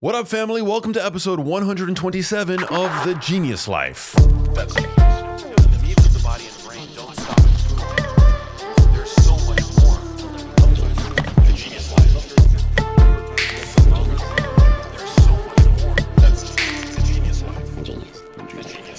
What up, family? Welcome to episode 127 of The Genius Life. That's the needs of the body and the brain don't stop at food. There's so much more. The Genius Life. There's so much more. That's The Genius Life. The Genius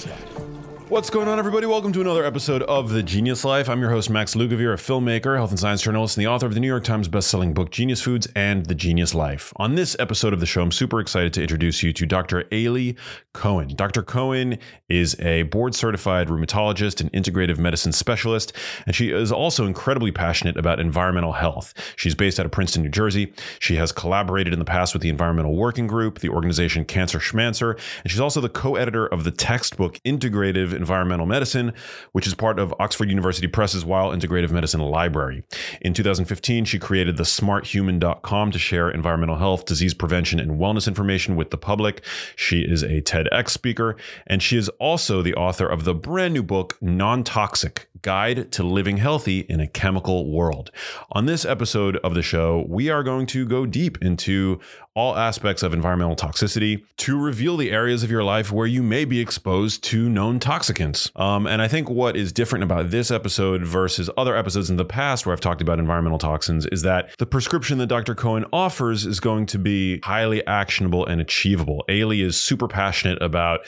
Life. What's going on, everybody? Welcome to another episode of The Genius Life. I'm your host, Max Lugavere, a filmmaker, health and science journalist, and the author of the New York Times bestselling book, Genius Foods and The Genius Life. On this episode of the show, I'm super excited to introduce you to Dr. Aly Cohen. Dr. Cohen is a board-certified rheumatologist and integrative medicine specialist, and she is also incredibly passionate about environmental health. She's based out of Princeton, New Jersey. She has collaborated in the past with the Environmental Working Group, the organization Cancer Schmancer, and she's also the co-editor of the textbook, Integrative Environmental Medicine, which is part of Oxford University Press's Weill Integrative Medicine Library. In 2015, she created the smarthuman.com to share environmental health, disease prevention, and wellness information with the public. She is a TEDx speaker, and she is also the author of the brand new book, Non-Toxic: Guide to Living Healthy in a Chemical World. On this episode of the show, we are going to go deep into all aspects of environmental toxicity to reveal the areas of your life where you may be exposed to known toxicants. And I think what is different about this episode versus other episodes in the past where I've talked about environmental toxins is that the prescription that Dr. Cohen offers is going to be highly actionable and achievable. Aly is super passionate about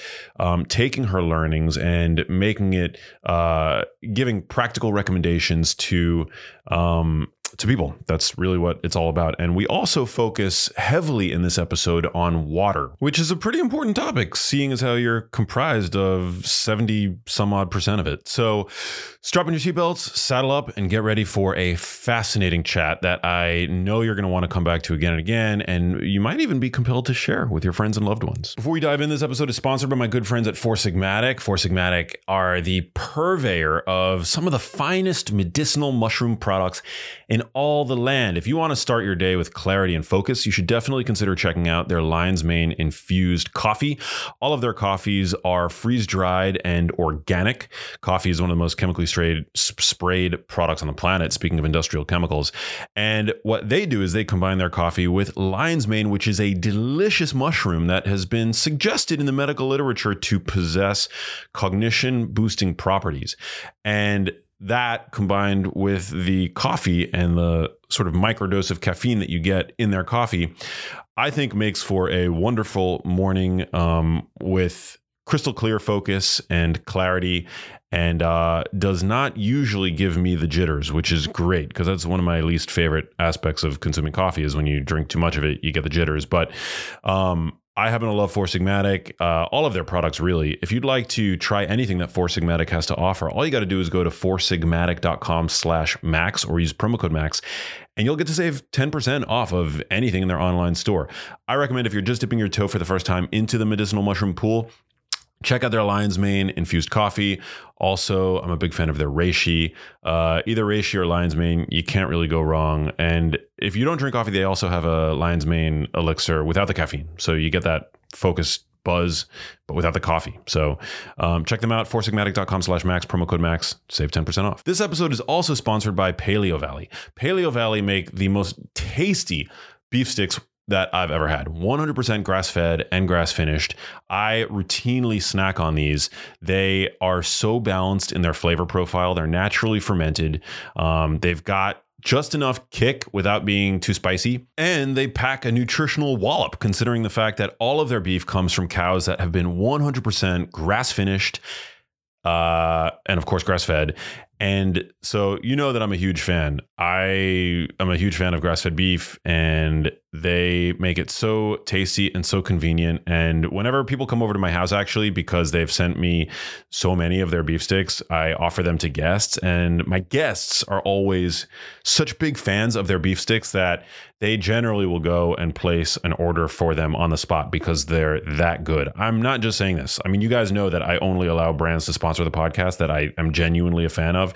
taking her learnings and making it, giving practical recommendations to people. That's really what it's all about. And we also focus heavily in this episode on water, which is a pretty important topic, seeing as how you're comprised of 70 some odd % of it. So strap on your seatbelts, saddle up, and get ready for a fascinating chat that I know you're going to want to come back to again and again, and you might even be compelled to share with your friends and loved ones. Before we dive in, this episode is sponsored by my good friends at Four Sigmatic. Four Sigmatic are the purveyor of some of the finest medicinal mushroom products in all the land. If you want to start your day with clarity and focus, you should definitely consider checking out their Lion's Mane infused coffee. All of their coffees are freeze-dried and organic. Coffee is one of the most chemically sprayed products on the planet, speaking of industrial chemicals. And what they do is they combine their coffee with Lion's Mane, which is a delicious mushroom that has been suggested in the medical literature to possess cognition-boosting properties. And that, combined with the coffee and the sort of microdose of caffeine that you get in their coffee, I think makes for a wonderful morning with crystal clear focus and clarity, and does not usually give me the jitters, which is great, because that's one of my least favorite aspects of consuming coffee is when you drink too much of it, you get the jitters. But I happen to love Four Sigmatic, all of their products, really. If you'd like to try anything that Four Sigmatic has to offer, all you got to do is go to foursigmatic.com/max or use promo code MAX, and you'll get to save 10% off of anything in their online store. I recommend, if you're just dipping your toe for the first time into the medicinal mushroom pool, check out their Lion's Mane infused coffee. Also, I'm a big fan of their Reishi. Either Reishi or Lion's Mane, you can't really go wrong. And if you don't drink coffee, they also have a Lion's Mane elixir without the caffeine. So you get that focused buzz, but without the coffee. So check them out, foursigmatic.com/max, promo code MAX, save 10% off. This episode is also sponsored by Paleo Valley. Paleo Valley make the most tasty beef sticks that I've ever had. 100% grass-fed and grass-finished. I routinely snack on these. They are so balanced in their flavor profile. They're naturally fermented. They've got just enough kick without being too spicy. And they pack a nutritional wallop, considering the fact that all of their beef comes from cows that have been 100% grass-finished and, of course, grass-fed. And so you know that I'm a huge fan. I am a huge fan of grass-fed beef, and they make it so tasty and so convenient. And whenever people come over to my house, actually, because they've sent me so many of their beef sticks, I offer them to guests. And my guests are always such big fans of their beef sticks that they generally will go and place an order for them on the spot because they're that good. I'm not just saying this. I mean, you guys know that I only allow brands to sponsor the podcast that I am genuinely a fan of.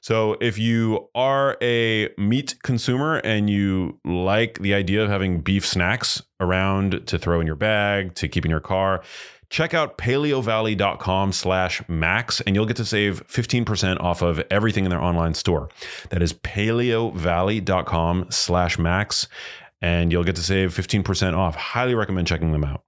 So if you are a meat consumer and you like the idea of having beef snacks around to throw in your bag, to keep in your car, check out paleovalley.com/max and you'll get to save 15% off of everything in their online store. That is paleovalley.com/max. and you'll get to save 15% off. Highly recommend checking them out.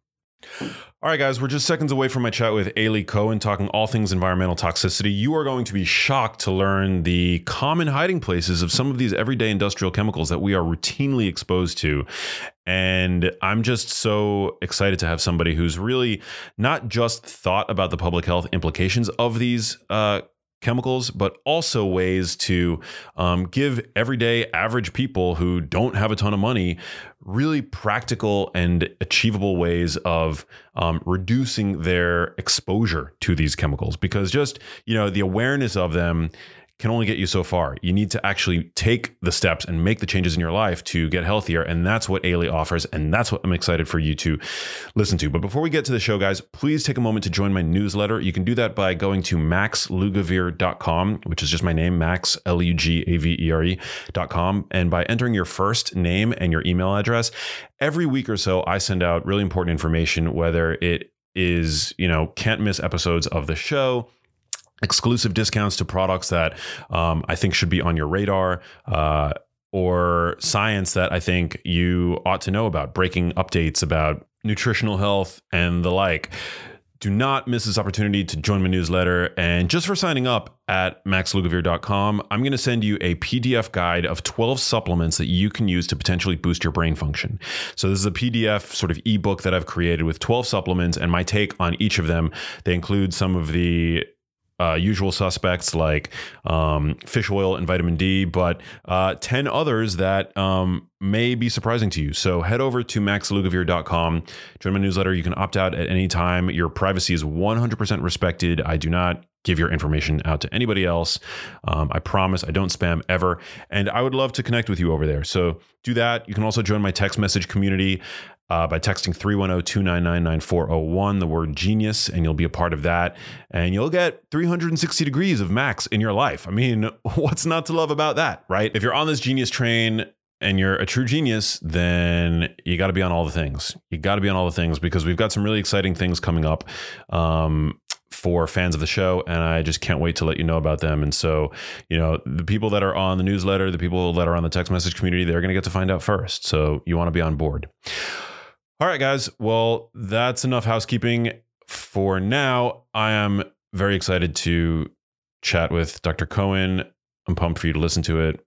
All right, guys, we're just seconds away from my chat with Aly Cohen talking all things environmental toxicity. You are going to be shocked to learn the common hiding places of some of these everyday industrial chemicals that we are routinely exposed to. And I'm just so excited to have somebody who's really not just thought about the public health implications of these chemicals, but also ways to give everyday average people who don't have a ton of money really practical and achievable ways of reducing their exposure to these chemicals. Because just, you know, the awareness of them can only get you so far. You need to actually take the steps and make the changes in your life to get healthier. And that's what Aly offers. And that's what I'm excited for you to listen to. But before we get to the show, guys, please take a moment to join my newsletter. You can do that by going to maxlugavere.com, which is just my name, Max, Lugavere.com. And by entering your first name and your email address, every week or so, I send out really important information, whether it is, you know, can't miss episodes of the show, exclusive discounts to products that I think should be on your radar, or science that I think you ought to know about, breaking updates about nutritional health and the like. Do not miss this opportunity to join my newsletter. And just for signing up at maxlugavere.com, I'm going to send you a PDF guide of 12 supplements that you can use to potentially boost your brain function. So this is a PDF sort of ebook that I've created with 12 supplements and my take on each of them. They include some of the usual suspects like fish oil and vitamin D, but 10 others that may be surprising to you. So head over to maxlugavere.com, join my newsletter. You can opt out at any time. Your privacy is 100% respected. I do not give your information out to anybody else. I promise I don't spam ever. And I would love to connect with you over there. So do that. You can also join my text message community by texting 310-299-9401, the word genius, and you'll be a part of that. And you'll get 360 degrees of Max in your life. I mean, what's not to love about that, right? If you're on this genius train and you're a true genius, then you got to be on all the things. You got to be on all the things because we've got some really exciting things coming up for fans of the show, and I just can't wait to let you know about them. And so, you know, the people that are on the newsletter, the people that are on the text message community, they're going to get to find out first. So you want to be on board. All right, guys. Well, that's enough housekeeping for now. I am very excited to chat with Dr. Cohen. I'm pumped for you to listen to it.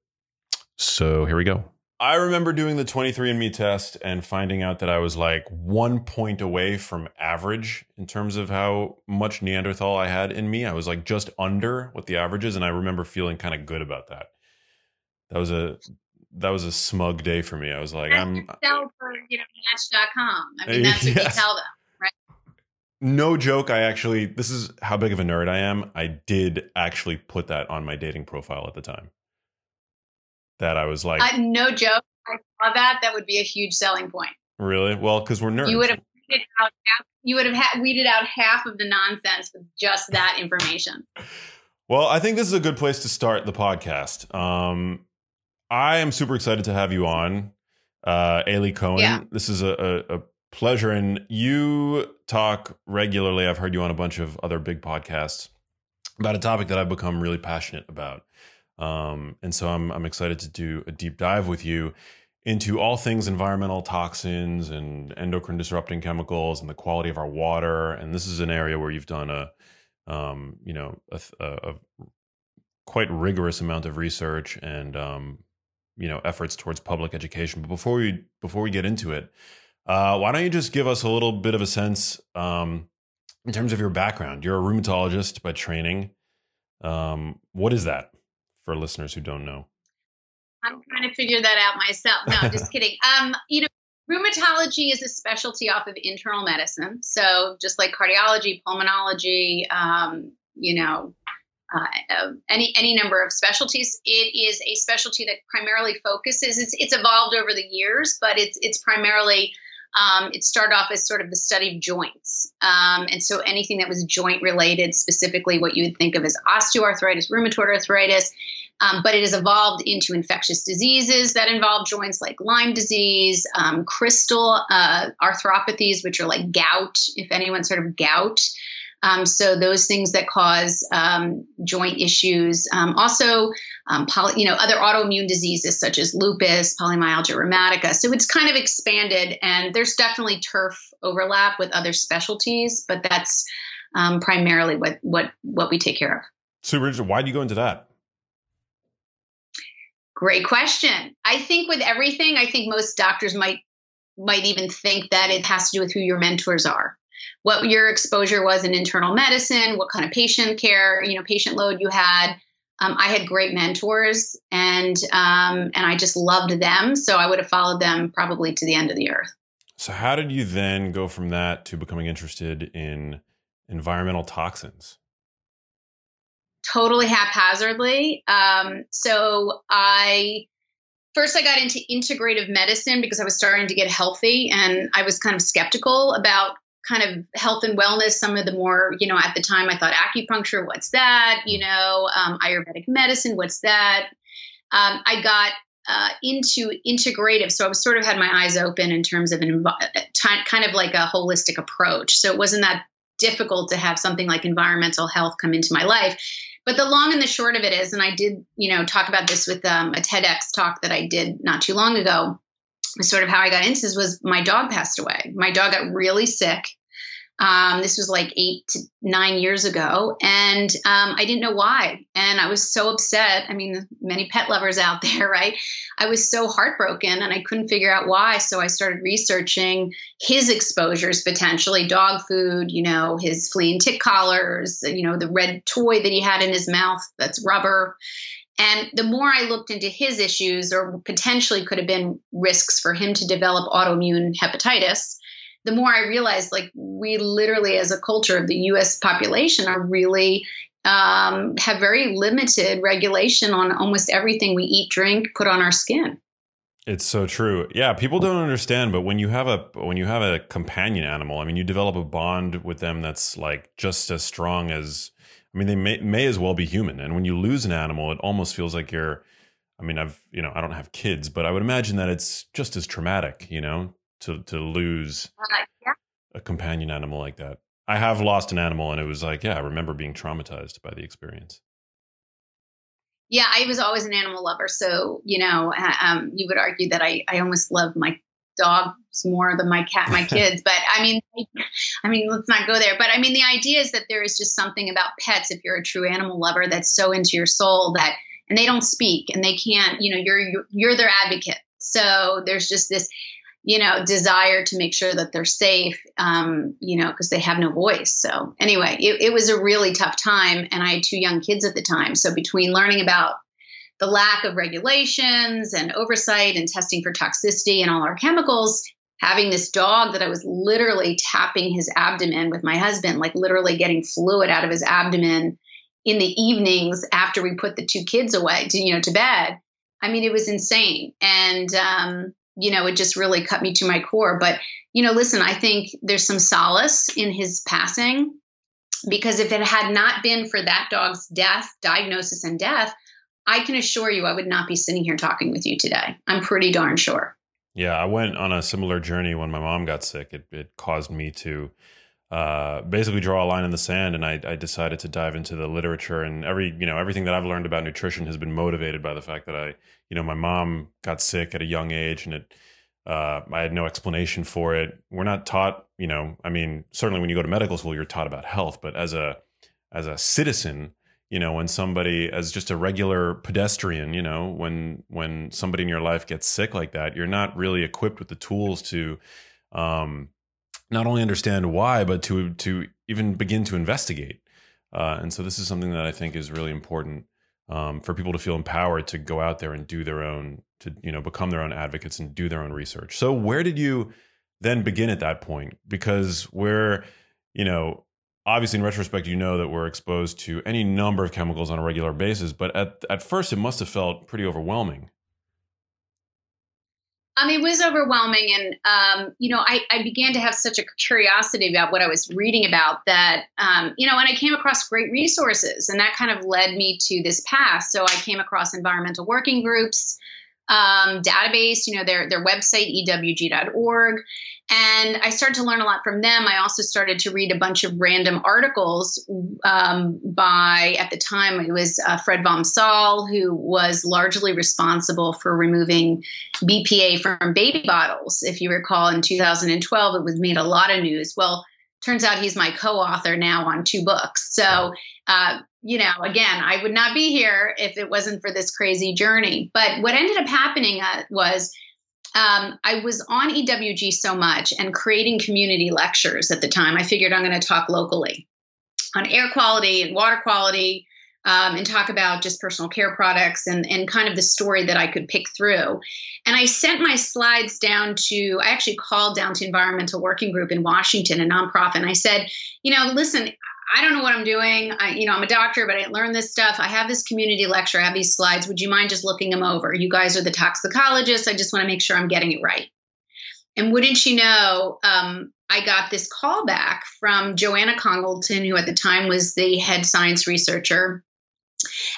So here we go. I remember doing the 23andMe test and finding out that I was like 1 point away from average in terms of how much Neanderthal I had in me. I was like just under what the average is. And I remember feeling kind of good about that. That was a smug day for me. I was like, I'm sell for, you know, match.com. I mean, that's what you tell them, right? No joke. This is how big of a nerd I am. I did actually put that on my dating profile at the time. That I was like, no joke. I saw that. That would be a huge selling point. Really? Well, because we're nerds. You would have weeded out half of the nonsense with just that information. Well, I think this is a good place to start the podcast. I am super excited to have you on, Aly Cohen. Yeah. This is a pleasure, and you talk regularly. I've heard you on a bunch of other big podcasts about a topic that I've become really passionate about, and so I'm excited to do a deep dive with you into all things environmental toxins and endocrine disrupting chemicals and the quality of our water. And this is an area where you've done a quite rigorous amount of research and efforts towards public education. But before we get into it, why don't you just give us a little bit of a sense in terms of your background? You're a rheumatologist by training. What is that for listeners who don't know? I'm trying to figure that out myself. No, just kidding. Rheumatology is a specialty off of internal medicine. So just like cardiology, pulmonology, any number of specialties. It is a specialty that primarily focuses. It's evolved over the years, but it's primarily it started off as sort of the study of joints, and so anything that was joint related, specifically what you would think of as osteoarthritis, rheumatoid arthritis. But it has evolved into infectious diseases that involve joints like Lyme disease, crystal arthropathies, which are like gout. If anyone's heard of gout. So those things that cause joint issues, other autoimmune diseases such as lupus, polymyalgia rheumatica. So it's kind of expanded, and there's definitely turf overlap with other specialties, but that's primarily what we take care of. So Richard, why do you go into that? Great question. I think with everything, I think most doctors might even think that it has to do with who your mentors are, what your exposure was in internal medicine, what kind of patient care, patient load you had. I had great mentors, and I just loved them. So I would have followed them probably to the end of the earth. So how did you then go from that to becoming interested in environmental toxins? Totally haphazardly. First, I got into integrative medicine because I was starting to get healthy, and I was kind of skeptical about kind of health and wellness. Some of the more, at the time I thought acupuncture, what's that? Ayurvedic medicine, what's that? I got into integrative. So I was sort of had my eyes open in terms of kind of like a holistic approach. So it wasn't that difficult to have something like environmental health come into my life. But the long and the short of it is, and I did, talk about this with a TEDx talk that I did not too long ago, was sort of how I got into this, was my dog passed away. My dog got really sick. This was like 8 to 9 years ago. And I didn't know why. And I was so upset. I mean, many pet lovers out there, right? I was so heartbroken and I couldn't figure out why. So I started researching his exposures, potentially dog food, his flea and tick collars, the red toy that he had in his mouth that's rubber. And the more I looked into his issues, or potentially could have been risks for him to develop autoimmune hepatitis, the more I realized, like, we literally as a culture of the U.S. population are really have very limited regulation on almost everything we eat, drink, put on our skin. It's so true. Yeah, people don't understand, but when you have a companion animal, I mean, you develop a bond with them that's like just as strong as, I mean, they may as well be human. And when you lose an animal, it almost feels like you're, I mean, I don't have kids, but I would imagine that it's just as traumatic, to lose a companion animal like that. I have lost an animal, and it was like, I remember being traumatized by the experience. Yeah, I was always an animal lover. So, you would argue that I almost love my dogs more than my cat, my kids. But I mean, let's not go there. But I mean, the idea is that there is just something about pets, if you're a true animal lover, that's so into your soul that, and they don't speak and they can't, you're their advocate. So there's just this, desire to make sure that they're safe, because they have no voice. So anyway, it was a really tough time. And I had two young kids at the time. So between learning about the lack of regulations and oversight and testing for toxicity and all our chemicals, having this dog that I was literally tapping his abdomen with my husband, like literally getting fluid out of his abdomen in the evenings after we put the two kids away to bed. I mean, it was insane. And, it just really cut me to my core. But, listen, I think there's some solace in his passing, because if it had not been for that dog's diagnosis and death, I can assure you I would not be sitting here talking with you today. I'm pretty darn sure. Yeah, I went on a similar journey when my mom got sick. It caused me to basically draw a line in the sand, and I decided to dive into the literature, and everything that I've learned about nutrition has been motivated by the fact that my mom got sick at a young age, and I had no explanation for it. We're not taught, certainly when you go to medical school, you're taught about health, but as a citizen, when somebody, as just a regular pedestrian, when somebody in your life gets sick like that, you're not really equipped with the tools to not only understand why, but to even begin to investigate. And so this is something that I think is really important for people to feel empowered to go out there and do their own, become their own advocates and do their own research. So where did you then begin at that point? Because we're, obviously, in retrospect, that we're exposed to any number of chemicals on a regular basis, but at first it must have felt pretty overwhelming. It was overwhelming. And, I began to have such a curiosity about what I was reading about that, and I came across great resources, and that kind of led me to this path. So I came across environmental working groups. database, you know, their website, ewg.org. And I started to learn a lot from them. I also started to read a bunch of random articles by, at the time, it was Fred von Saal, who was largely responsible for removing BPA from baby bottles. If you recall, in 2012, it was made a lot of news. Well, turns out he's my co-author now on 2 books. So, you know, again, I would not be here if it wasn't for this crazy journey. But what ended up happening was, I was on EWG so much and creating community lectures at the time. I figured I'm going to talk locally on air quality and water quality, and talk about just personal care products and kind of the story that I could pick through. And I sent my slides down to, I actually called down to Environmental Working Group in Washington, a nonprofit. And I said, you know, listen, I don't know what I'm doing. You know, I'm a doctor, but I learned this stuff. I have this community lecture. I have these slides. Would you mind just looking them over? You guys are the toxicologists. I just want to make sure I'm getting it right. And wouldn't you know, I got this call back from Joanna Congleton, who at the time was the head science researcher.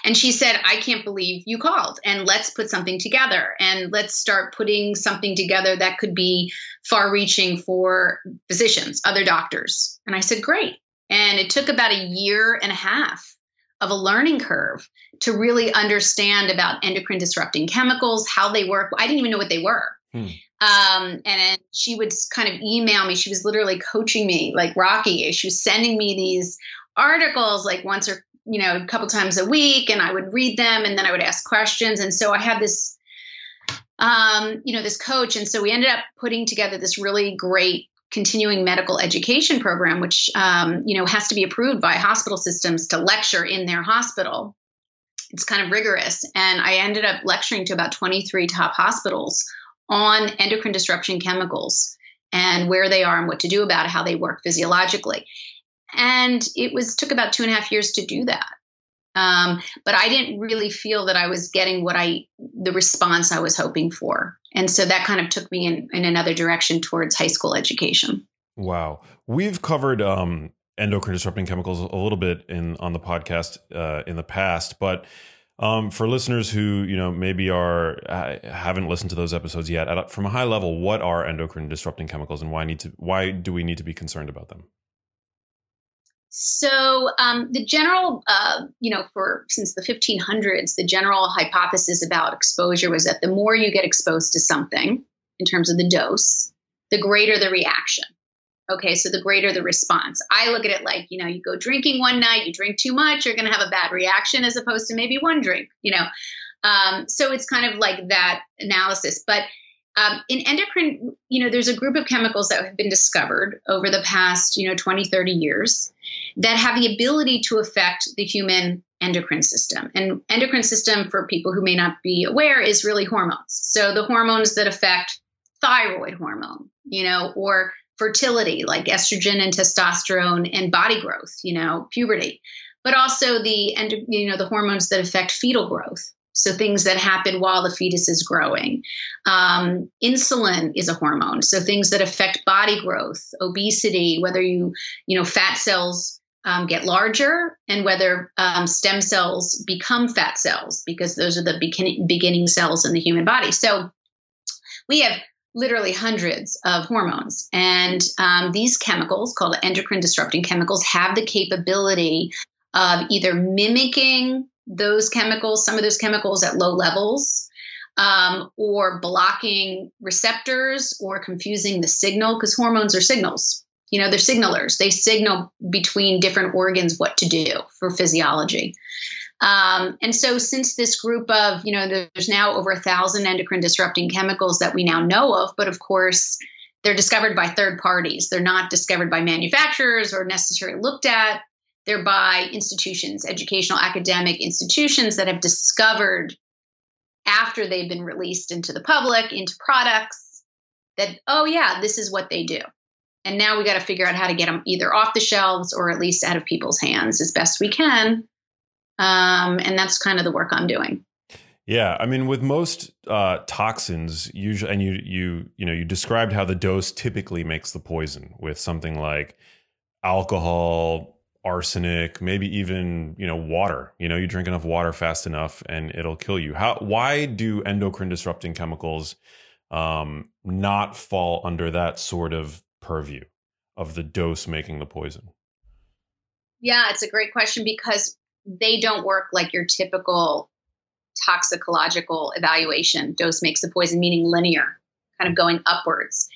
And she said, I can't believe you called, and let's put something together, and let's start putting something together that could be far-reaching for physicians, other doctors. And I said, great. And it took about 1.5 years of a learning curve to really understand about endocrine disrupting chemicals, how they work. I didn't even know what they were. And she would kind of email me. She was literally coaching me like Rocky. She was sending me these articles like once or, you know, a couple times a week, and I would read them and then I would ask questions. And so I had this, you know, this coach. And so we ended up putting together this really great continuing medical education program, which, you know, has to be approved by hospital systems to lecture in their hospital. It's kind of rigorous. And I ended up lecturing to about 23 top hospitals on endocrine disruption chemicals and where they are and what to do about it, how they work physiologically. And it was took about 2.5 years to do that. But I didn't really feel that I was getting what the response I was hoping for. And so that kind of took me in another direction towards high school education. Wow. We've covered endocrine disrupting chemicals a little bit on the podcast in the past, but for listeners who, you know, maybe haven't listened to those episodes yet, from a high level, what are endocrine disrupting chemicals, and why do we need to be concerned about them? So the general, you know, since the 1500s, the general hypothesis about exposure was that the more you get exposed to something in terms of the dose, the greater the reaction. Okay, so the greater the response. I look at it like, you know, you go drinking one night, you drink too much, you're going to have a bad reaction as opposed to maybe one drink, you know. So it's kind of like that analysis. But in endocrine, you know, there's a group of chemicals that have been discovered over the past, you know, 20, 30 years that have the ability to affect the human endocrine system. And endocrine system, for people who may not be aware, is really hormones. So the hormones that affect thyroid hormone, you know, or fertility, like estrogen and testosterone, and body growth, you know, puberty, but also the hormones that affect fetal growth. So things that happen while the fetus is growing. Insulin is a hormone. So things that affect body growth, obesity, whether you know, fat cells get larger, and whether stem cells become fat cells, because those are the beginning cells in the human body. So we have literally hundreds of hormones. And these chemicals, called endocrine disrupting chemicals, have the capability of either mimicking those chemicals, some of those chemicals at low levels, or blocking receptors, or confusing the signal, because hormones are signals. You know, they're signalers. They signal between different organs what to do for physiology. And so since this group of, you know, there's now over 1,000 endocrine disrupting chemicals that we now know of, but of course, they're discovered by third parties. They're not discovered by manufacturers or necessarily looked at. They're by institutions, educational, academic institutions that have discovered, after they've been released into the public, into products, that, oh yeah, this is what they do. And now we got to figure out how to get them either off the shelves or at least out of people's hands as best we can. And that's kind of the work I'm doing. Yeah. I mean, with most toxins, usually, and you described how the dose typically makes the poison with something like alcohol, arsenic, maybe even, water. You drink enough water fast enough and it'll kill you. Why do endocrine disrupting chemicals not fall under that sort of purview of the dose making the poison? Yeah, it's a great question, because they don't work like your typical toxicological evaluation. Dose makes the poison, meaning linear, kind of going upwards.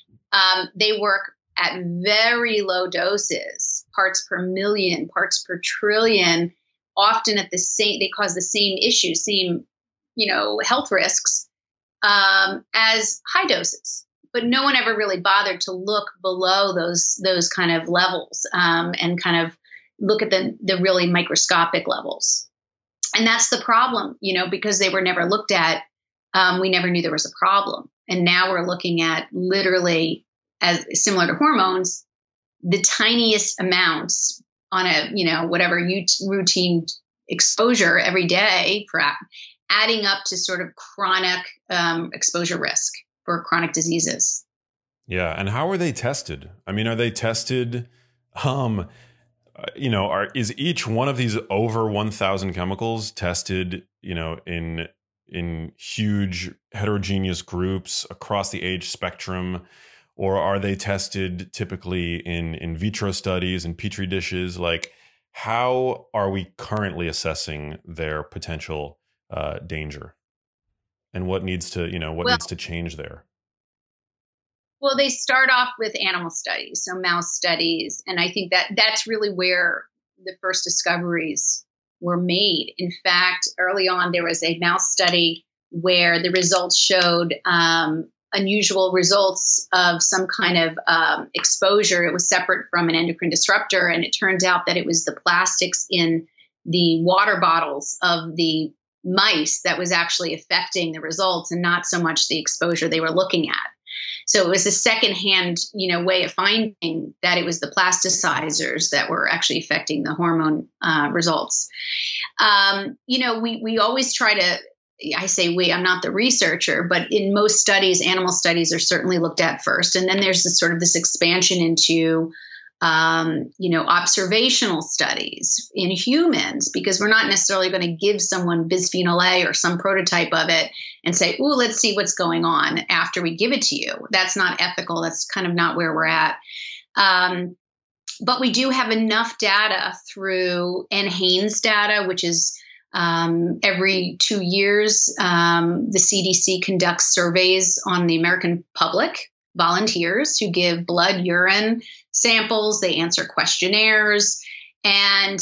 They work at very low doses, parts per million, parts per trillion, often at the same, they cause the same issues, same, health risks as high doses. But no one ever really bothered to look below those kind of levels and kind of look at the really microscopic levels. And that's the problem, because they were never looked at. We never knew there was a problem. And now we're looking at literally, as similar to hormones, the tiniest amounts on a, whatever routine exposure every day, adding up to sort of chronic exposure risk for chronic diseases. Yeah. And how are they tested? Are they tested? Is each one of these over 1,000 chemicals tested, in huge heterogeneous groups across the age spectrum? Or are they tested typically in vitro studies and petri dishes? Like, how are we currently assessing their potential danger, and what needs to needs to change there? Well, they start off with animal studies, so mouse studies, and I think that's really where the first discoveries were made. In fact, early on, there was a mouse study where the results showed unusual results of some kind of exposure. It was separate from an endocrine disruptor, and it turned out that it was the plastics in the water bottles of the mice that was actually affecting the results, and not so much the exposure they were looking at. So it was a secondhand, way of finding that it was the plasticizers that were actually affecting the hormone results. We always try to. I say we, I'm not the researcher, but in most studies, animal studies are certainly looked at first. And then there's this sort of this expansion into, observational studies in humans, because we're not necessarily going to give someone bisphenol A or some prototype of it and say, ooh, let's see what's going on after we give it to you. That's not ethical. That's kind of not where we're at. But we do have enough data through NHANES data, which is every 2 years, the CDC conducts surveys on the American public, volunteers who give blood, urine samples. They answer questionnaires. And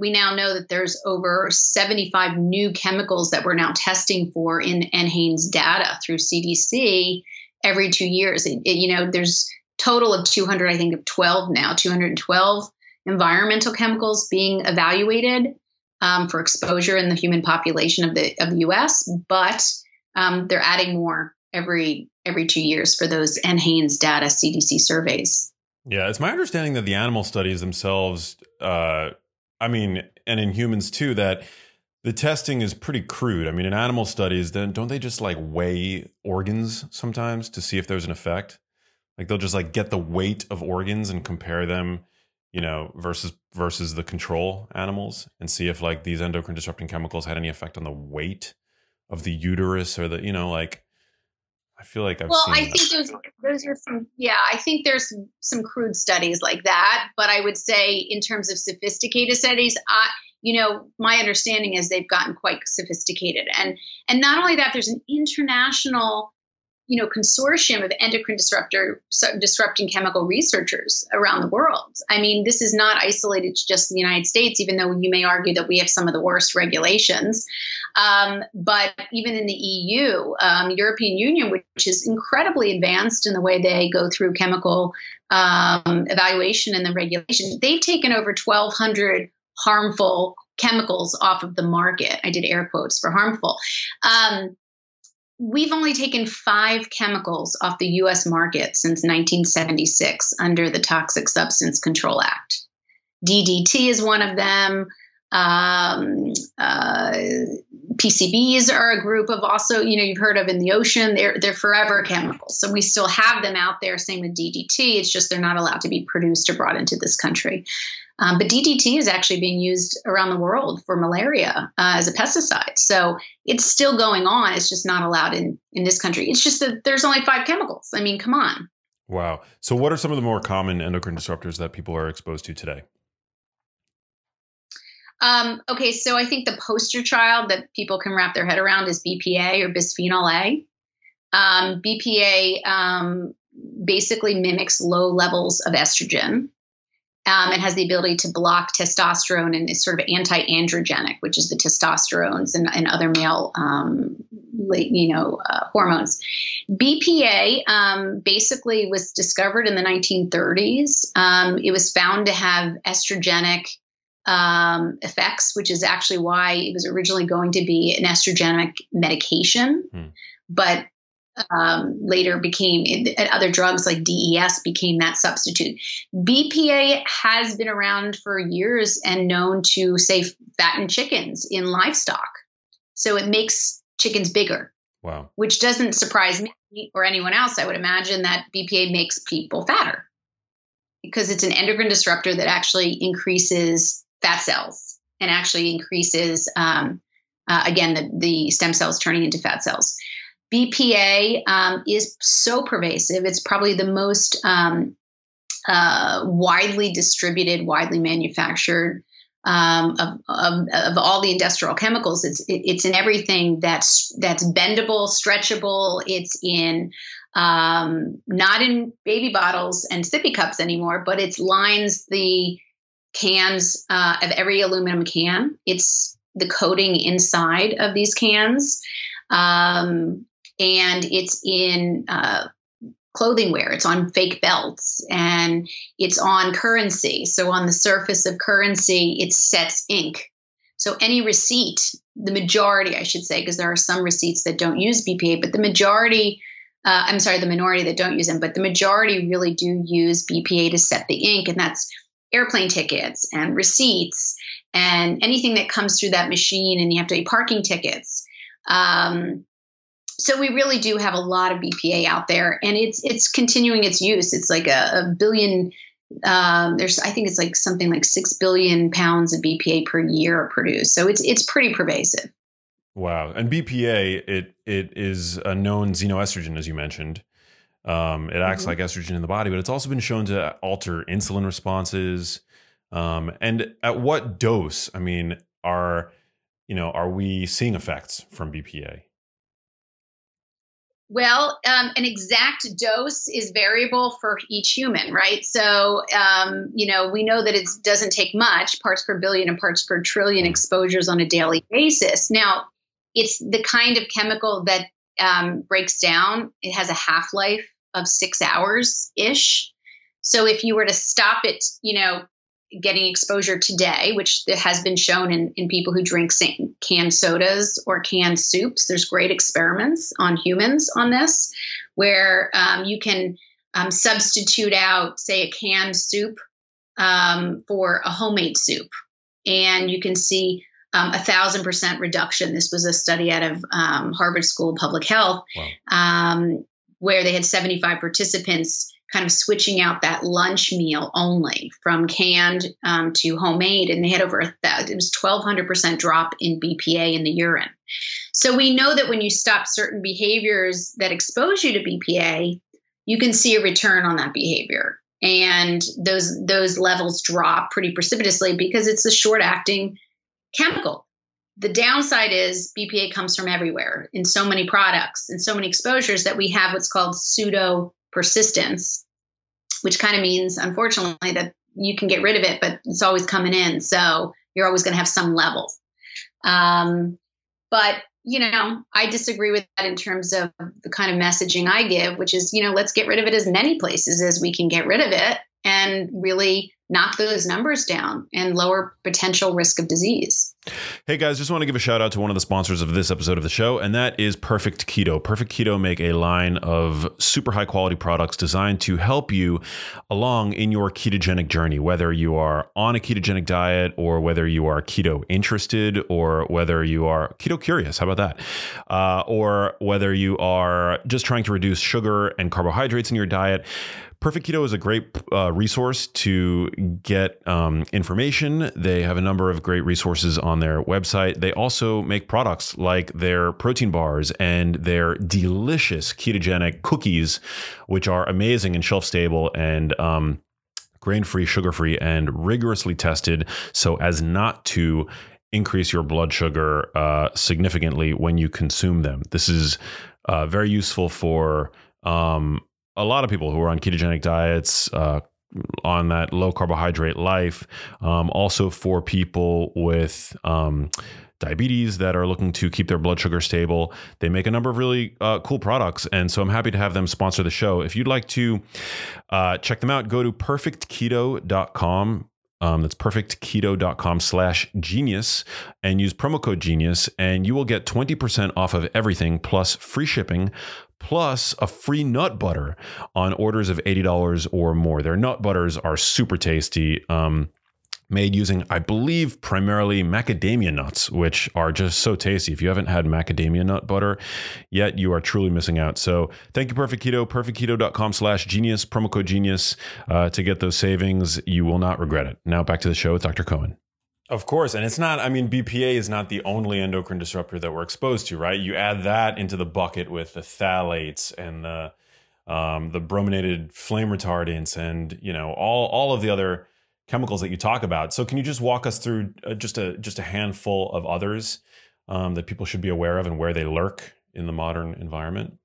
we now know that there's over 75 new chemicals that we're now testing for in NHANES data through CDC every 2 years. There's total of 200, I think, of 12 now, 212 environmental chemicals being evaluated for exposure in the human population of the U.S., but they're adding more every 2 years for those NHANES data CDC surveys. Yeah, it's my understanding that the animal studies themselves, and in humans too, that the testing is pretty crude. In animal studies, then don't they just like weigh organs sometimes to see if there's an effect? Like they'll just like get the weight of organs and compare them, versus the control animals, and see if like these endocrine disrupting chemicals had any effect on the weight of the uterus or I feel like I've seen. Well, I think those are some, I think there's some crude studies like that, but I would say in terms of sophisticated studies, my understanding is they've gotten quite sophisticated. And not only that, there's an international consortium of endocrine disrupting chemical researchers around the world. This is not isolated to just the United States, even though you may argue that we have some of the worst regulations. But even in the EU, European Union, which is incredibly advanced in the way they go through chemical evaluation and the regulation, they've taken over 1,200 harmful chemicals off of the market. I did air quotes for harmful. We've only taken 5 chemicals off the U.S. market since 1976 under the Toxic Substance Control Act. DDT is one of them. PCBs are a group of also, you've heard of in the ocean, they're forever chemicals. So we still have them out there, same with DDT. It's just they're not allowed to be produced or brought into this country. But DDT is actually being used around the world for malaria as a pesticide. So it's still going on. It's just not allowed in this country. It's just that there's only 5 chemicals. I mean, come on. Wow. So what are some of the more common endocrine disruptors that people are exposed to today? Okay. So I think the poster child that people can wrap their head around is BPA or bisphenol A. BPA basically mimics low levels of estrogen. It has the ability to block testosterone and is sort of anti-androgenic, which is the testosterones and other male, hormones. BPA basically was discovered in the 1930s. It was found to have estrogenic effects, which is actually why it was originally going to be an estrogenic medication, but later became other drugs like DES became that substitute. BPA has been around for years and known to, say, fatten chickens in livestock. So it makes chickens bigger. Wow. Which doesn't surprise me or anyone else. I would imagine that BPA makes people fatter because it's an endocrine disruptor that actually increases fat cells and actually increases, again, the stem cells turning into fat cells. BPA is so pervasive. It's probably the most widely distributed, widely manufactured of all the industrial chemicals. It's in everything that's bendable, stretchable. It's in not in baby bottles and sippy cups anymore, but it lines the cans of every aluminum can. It's the coating inside of these cans. And it's in clothing wear. It's on fake belts and it's on currency. So on the surface of currency, it sets ink. So any receipt, the majority, I should say, because there are some receipts that don't use BPA, but the minority that don't use them, but the majority really do use BPA to set the ink. And that's airplane tickets and receipts and anything that comes through that machine, and you have to pay parking tickets. So we really do have a lot of BPA out there, and it's continuing its use. It's like a billion. I think it's like something like 6 billion pounds of BPA per year are produced. So it's pretty pervasive. Wow. And BPA, it is a known xenoestrogen, as you mentioned. It acts like estrogen in the body, but it's also been shown to alter insulin responses. And at what dose? I mean, are we seeing effects from BPA? Well, an exact dose is variable for each human, right? So, we know that it doesn't take much, parts per billion and parts per trillion exposures on a daily basis. Now, it's the kind of chemical that breaks down. It has a half-life of 6 hours-ish. So if you were to stop it, getting exposure today, which has been shown in people who drink canned sodas or canned soups. There's great experiments on humans on this, where you can substitute out, say, a canned soup for a homemade soup. And you can see 1,000% reduction. This was a study out of Harvard School of Public Health, wow. Where they had 75 participants kind of switching out that lunch meal only from canned to homemade. And they had it was 1,200% drop in BPA in the urine. So we know that when you stop certain behaviors that expose you to BPA, you can see a return on that behavior. And those levels drop pretty precipitously because it's a short acting chemical. The downside is BPA comes from everywhere in so many products and so many exposures that we have what's called pseudo persistence, which kind of means, unfortunately, that you can get rid of it, but it's always coming in. So you're always going to have some level. I disagree with that in terms of the kind of messaging I give, which is, let's get rid of it as many places as we can get rid of it and really knock those numbers down and lower potential risk of disease. Hey guys, just want to give a shout out to one of the sponsors of this episode of the show, and that is Perfect Keto. Perfect Keto make a line of super high quality products designed to help you along in your ketogenic journey, whether you are on a ketogenic diet or whether you are keto interested or whether you are keto curious, how about that? Or whether you are just trying to reduce sugar and carbohydrates in your diet. Perfect Keto is a great resource to get information. They have a number of great resources on their website. They also make products like their protein bars and their delicious ketogenic cookies, which are amazing and shelf stable and grain-free, sugar-free, and rigorously tested so as not to increase your blood sugar significantly when you consume them. This is very useful for a lot of people who are on ketogenic diets, on that low carbohydrate life, also for people with diabetes that are looking to keep their blood sugar stable. They make a number of really cool products. And so I'm happy to have them sponsor the show. If you'd like to check them out, go to perfectketo.com. That's perfectketo.com/genius and use promo code genius and you will get 20% off of everything plus free shipping plus a free nut butter on orders of $80 or more. Their nut butters are super tasty, made using, I believe, primarily macadamia nuts, which are just so tasty. If you haven't had macadamia nut butter yet, you are truly missing out. So thank you, Perfect Keto, perfectketo.com/genius, promo code genius to get those savings. You will not regret it. Now back to the show with Dr. Cohen. Of course. And it's not, I mean, BPA is not the only endocrine disruptor that we're exposed to, right? You add that into the bucket with the phthalates and the brominated flame retardants and, you know, all of the other chemicals that you talk about. So can you just walk us through just a handful of others that people should be aware of and where they lurk in the modern environment?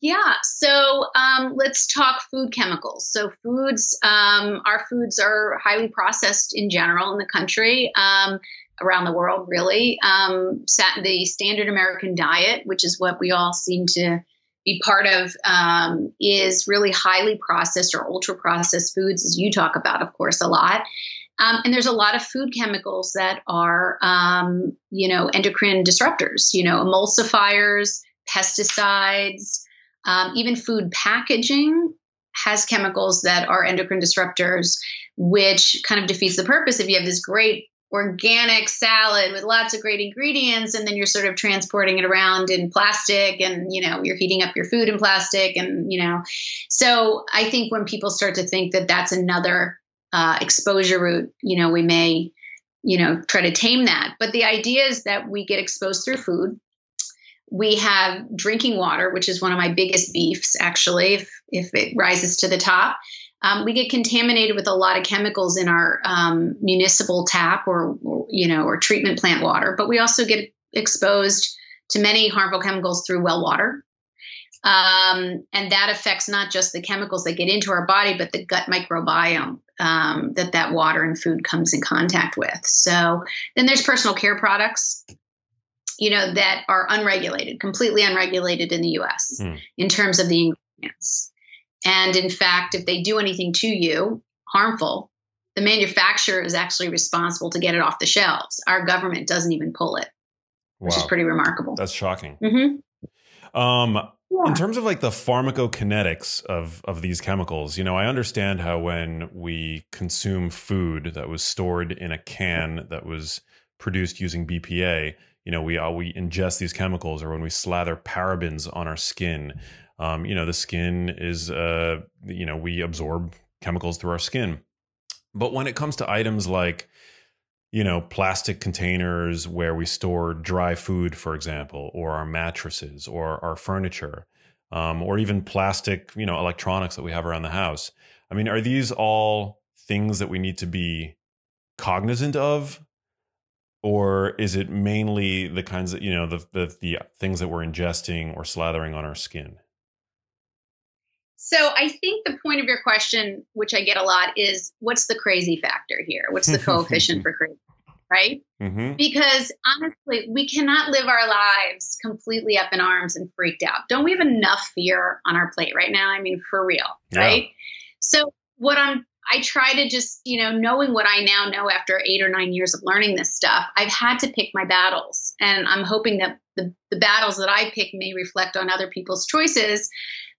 Yeah. So let's talk food chemicals. So foods, our foods are highly processed in general in the country, around the world, really. The standard American diet, which is what we all seem to be part of, is really highly processed or ultra processed foods, as you talk about, of course, a lot. And there's a lot of food chemicals that are, endocrine disruptors, emulsifiers, pesticides, even food packaging has chemicals that are endocrine disruptors, which kind of defeats the purpose. If you have this great organic salad with lots of great ingredients, and then you're sort of transporting it around in plastic and, you're heating up your food in plastic and, so I think when people start to think that that's another exposure route, we may, try to tame that. But the idea is that we get exposed through food. We have drinking water, which is one of my biggest beefs, actually, if it rises to the top. We get contaminated with a lot of chemicals in our municipal tap or treatment plant water, but we also get exposed to many harmful chemicals through well water. And that affects not just the chemicals that get into our body, but the gut microbiome that water and food comes in contact with. So then there's personal care products, that are unregulated, completely unregulated in the U.S. In terms of the ingredients. And in fact, if they do anything to you, harmful, the manufacturer is actually responsible to get it off the shelves. Our government doesn't even pull it, which is pretty remarkable. That's shocking. Mm-hmm. In terms of like the pharmacokinetics of these chemicals, I understand how when we consume food that was stored in a can that was produced using BPA, we ingest these chemicals, or when we slather parabens on our skin, the skin is, we absorb chemicals through our skin. But when it comes to items like, plastic containers where we store dry food, for example, or our mattresses or our furniture, or even plastic, electronics that we have around the house. I mean, are these all things that we need to be cognizant of? Or is it mainly the kinds that, the things that we're ingesting or slathering on our skin? So I think the point of your question, which I get a lot, is what's the crazy factor here? What's the coefficient for crazy, right? Mm-hmm. Because honestly, we cannot live our lives completely up in arms and freaked out. Don't we have enough fear on our plate right now? I mean, for real, right? So what I'm I try to just, you know, knowing what I now know after 8 or 9 years of learning this stuff, I've had to pick my battles. And I'm hoping that the battles that I pick may reflect on other people's choices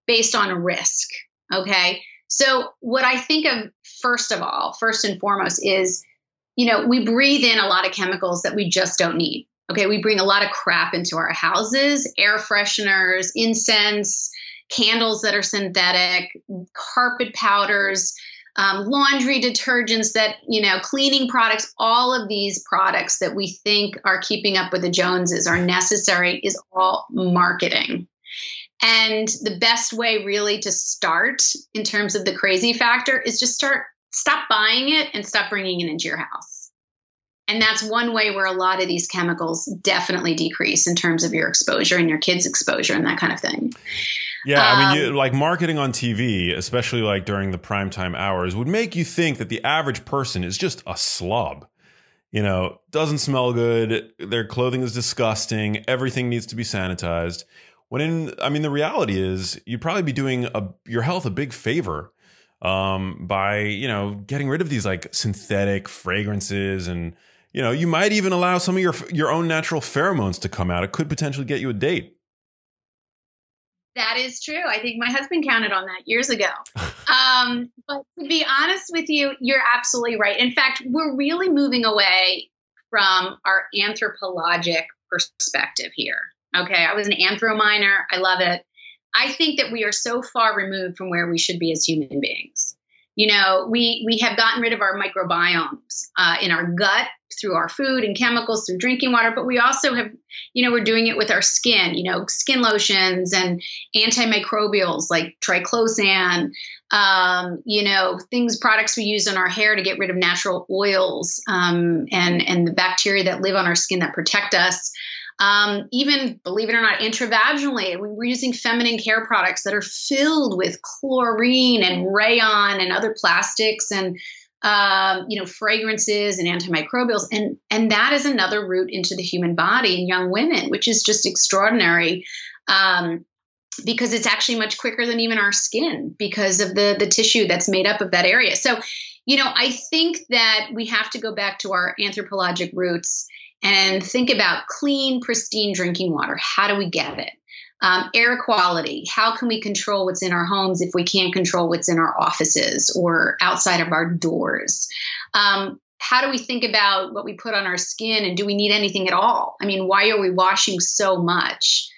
based on risk. Okay. So what I think of first and foremost is, you know, we breathe in a lot of chemicals that we just don't need. Okay. We bring a lot of crap into our houses, air fresheners, incense, candles that are synthetic, carpet powders, laundry detergents that, you know, cleaning products, all of these products that we think are keeping up with the Joneses are necessary is all marketing. And the best way really to start in terms of the crazy factor is just stop buying it and stop bringing it into your house. And that's one way where a lot of these chemicals definitely decrease in terms of your exposure and your kids' exposure and that kind of thing. Yeah, I mean, like marketing on TV, especially like during the primetime hours, would make you think that the average person is just a slob. You know, doesn't smell good. Their clothing is disgusting. Everything needs to be sanitized. When in, I mean, the reality is you'd probably be doing your health a big favor by, you know, getting rid of these like synthetic fragrances and, you know, you might even allow some of your own natural pheromones to come out. It could potentially get you a date. That is true. I think my husband counted on that years ago. But to be honest with you, you're absolutely right. In fact, we're really moving away from our anthropologic perspective here. Okay. I was an anthro minor. I love it. I think that we are so far removed from where we should be as human beings. You know, we have gotten rid of our microbiomes in our gut through our food and chemicals, through drinking water. But we also have, you know, we're doing it with our skin, you know, skin lotions and antimicrobials like triclosan, you know, things, products we use on our hair to get rid of natural oils and the bacteria that live on our skin that protect us. Even, believe it or not, intravaginally, we're using feminine care products that are filled with chlorine and rayon and other plastics and, you know, fragrances and antimicrobials. And that is another route into the human body in young women, which is just extraordinary, because it's actually much quicker than even our skin because of the tissue that's made up of that area. So, you know, I think that we have to go back to our anthropologic roots and think about clean, pristine drinking water. How do we get it? Air quality. How can we control what's in our homes if we can't control what's in our offices or outside of our doors? How do we think about what we put on our skin and do we need anything at all? I mean, why are we washing so much?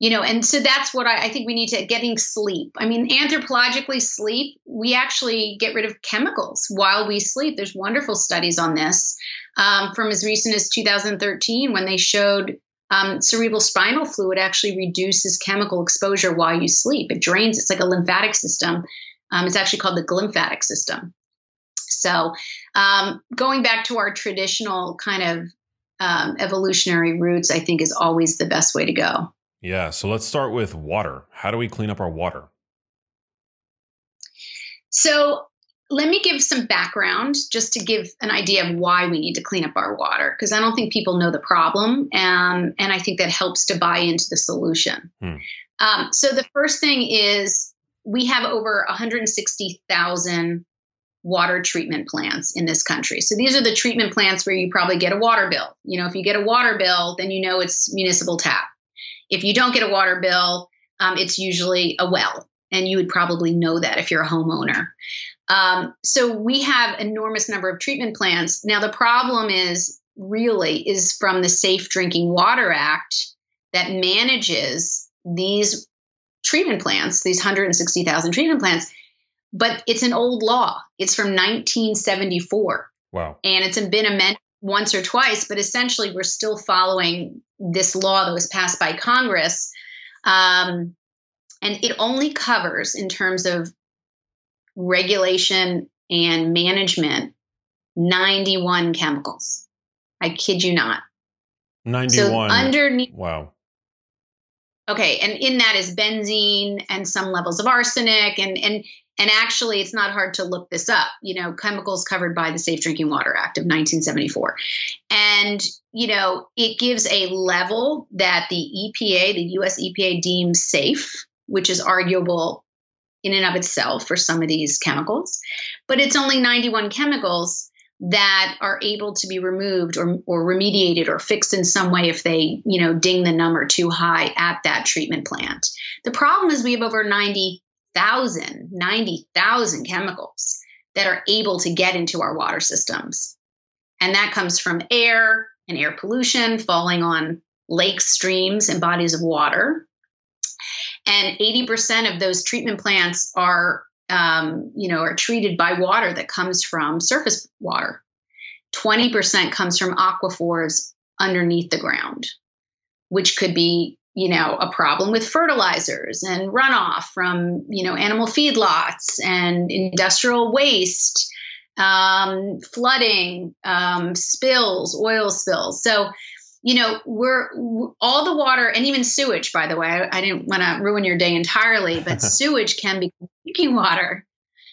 You know, and so that's what I think we need to getting sleep. I mean, anthropologically sleep, we actually get rid of chemicals while we sleep. There's wonderful studies on this from as recent as 2013 when they showed cerebral spinal fluid actually reduces chemical exposure while you sleep. It drains. It's like a lymphatic system. It's actually called the glymphatic system. So going back to our traditional kind of evolutionary roots, I think is always the best way to go. Yeah. So let's start with water. How do we clean up our water? So let me give some background just to give an idea of why we need to clean up our water, because I don't think people know the problem. And I think that helps to buy into the solution. So the first thing is we have over 160,000 water treatment plants in this country. So these are the treatment plants where you probably get a water bill. You know, if you get a water bill, then you know it's municipal tap. If you don't get a water bill, it's usually a well. And you would probably know that if you're a homeowner. So we have enormous number of treatment plants. Now, the problem is from the Safe Drinking Water Act that manages these treatment plants, these 160,000 treatment plants. But it's an old law. It's from 1974. Wow. And it's been amended once or twice, but essentially we're still following this law that was passed by Congress. And it only covers in terms of regulation and management, 91 chemicals. I kid you not. 91. So underneath. Wow. Okay. And in that is benzene and some levels of arsenic and actually it's not hard to look this up, you know, chemicals covered by the Safe Drinking Water Act of 1974. And, you know, it gives a level that the EPA, the US EPA deems safe, which is arguable in and of itself for some of these chemicals, but it's only 91 chemicals that are able to be removed or remediated or fixed in some way if they, you know, ding the number too high at that treatment plant. The problem is we have over 90,000 chemicals that are able to get into our water systems. And that comes from air and air pollution falling on lakes, streams, and bodies of water. And 80% of those treatment plants are treated by water that comes from surface water. 20% comes from aquifers underneath the ground, which could be, you know, a problem with fertilizers and runoff from, you know, animal feedlots and industrial waste, flooding, spills, oil spills. So, you know, we're all the water and even sewage, by the way, I didn't want to ruin your day entirely, but sewage can be drinking water.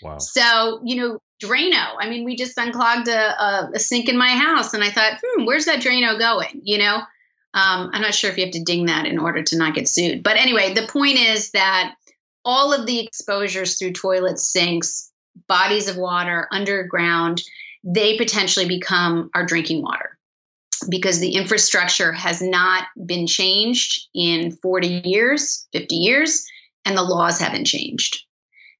Wow. So, you know, Drano, I mean, we just unclogged a sink in my house and I thought, where's that Drano going? You know, I'm not sure if you have to ding that in order to not get sued. But anyway, the point is that all of the exposures through toilet sinks, bodies of water, underground, they potentially become our drinking water, because the infrastructure has not been changed in 40 years, 50 years, and the laws haven't changed.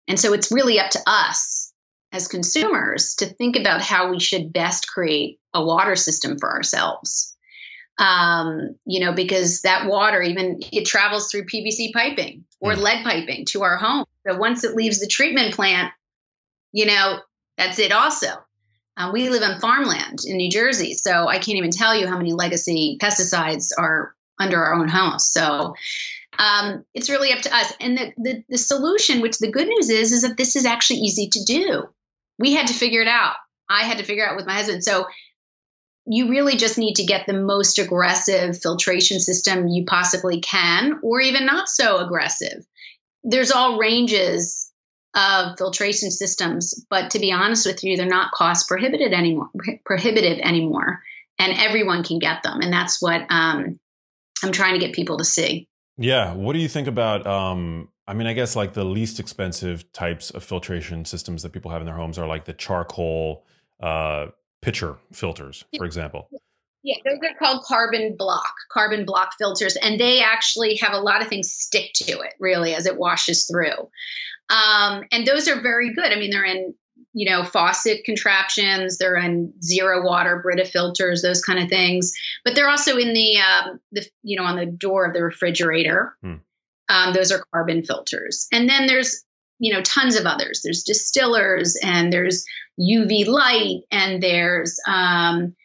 And so it's really up to us as consumers to think about how we should best create a water system for ourselves. Because that water, even it travels through PVC piping or lead piping to our home. So once it leaves the treatment plant, you know, that's it also. We live on farmland in New Jersey, so I can't even tell you how many legacy pesticides are under our own house. So it's really up to us. And the solution, which the good news is that this is actually easy to do. We had to figure it out. I had to figure out with my husband. So you really just need to get the most aggressive filtration system you possibly can, or even not so aggressive. There's all ranges of filtration systems, but to be honest with you, they're not cost prohibitive anymore, and everyone can get them. And that's what I'm trying to get people to see. Yeah. What do you think about, I guess like the least expensive types of filtration systems that people have in their homes are like the charcoal pitcher filters, for example. Yeah, those are called carbon block filters, and they actually have a lot of things stick to it really as it washes through. And those are very good. I mean, they're in, you know, faucet contraptions, they're in zero water Brita filters, those kind of things. But they're also in the on the door of the refrigerator. Those are carbon filters. And then there's, you know, tons of others. There's distillers and there's UV light and there's, ion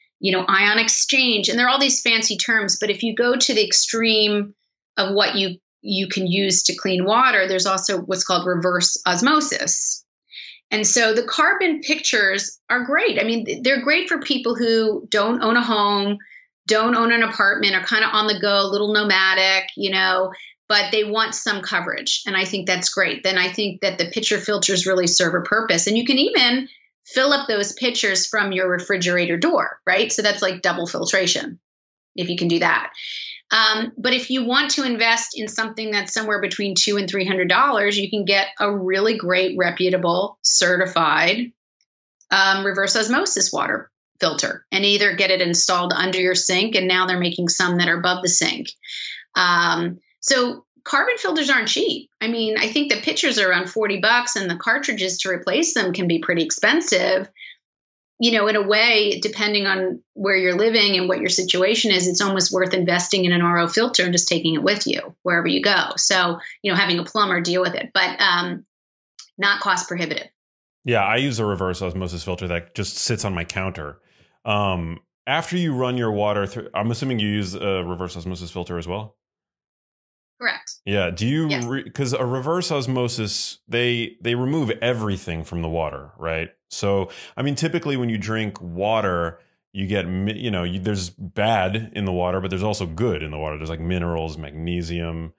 exchange. And there are all these fancy terms. But if you go to the extreme of what you can use to clean water, there's also what's called reverse osmosis. And so the carbon pitchers are great. I mean, they're great for people who don't own a home, don't own an apartment, are kind of on the go, a little nomadic, you know, but they want some coverage. And I think that's great. Then I think that the pitcher filters really serve a purpose. And you can even fill up those pitchers from your refrigerator door, right? So that's like double filtration, if you can do that. But if you want to invest in something that's somewhere between $200 and $300, you can get a really great, reputable, certified reverse osmosis water filter and either get it installed under your sink, and now they're making some that are above the sink. So carbon filters aren't cheap. I mean, I think the pitchers are around $40 and the cartridges to replace them can be pretty expensive. You know, in a way, depending on where you're living and what your situation is, it's almost worth investing in an RO filter and just taking it with you wherever you go. So, you know, having a plumber deal with it, but not cost prohibitive. Yeah, I use a reverse osmosis filter that just sits on my counter. After you run your water through, I'm assuming you use a reverse osmosis filter as well? Correct. Yeah. Do you, because a reverse osmosis, they remove everything from the water, right? So, I mean, typically when you drink water, you get, there's bad in the water, but there's also good in the water. There's like minerals, magnesium,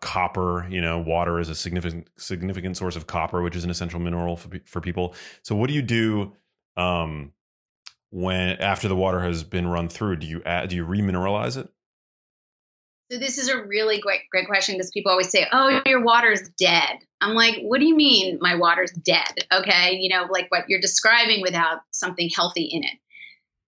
copper, you know, water is a significant source of copper, which is an essential mineral for people. So what do you do, when, after the water has been run through, do you remineralize it? So this is a really great question, because people always say, oh, your water's dead. I'm like, what do you mean my water's dead? Okay, you know, like what you're describing without something healthy in it.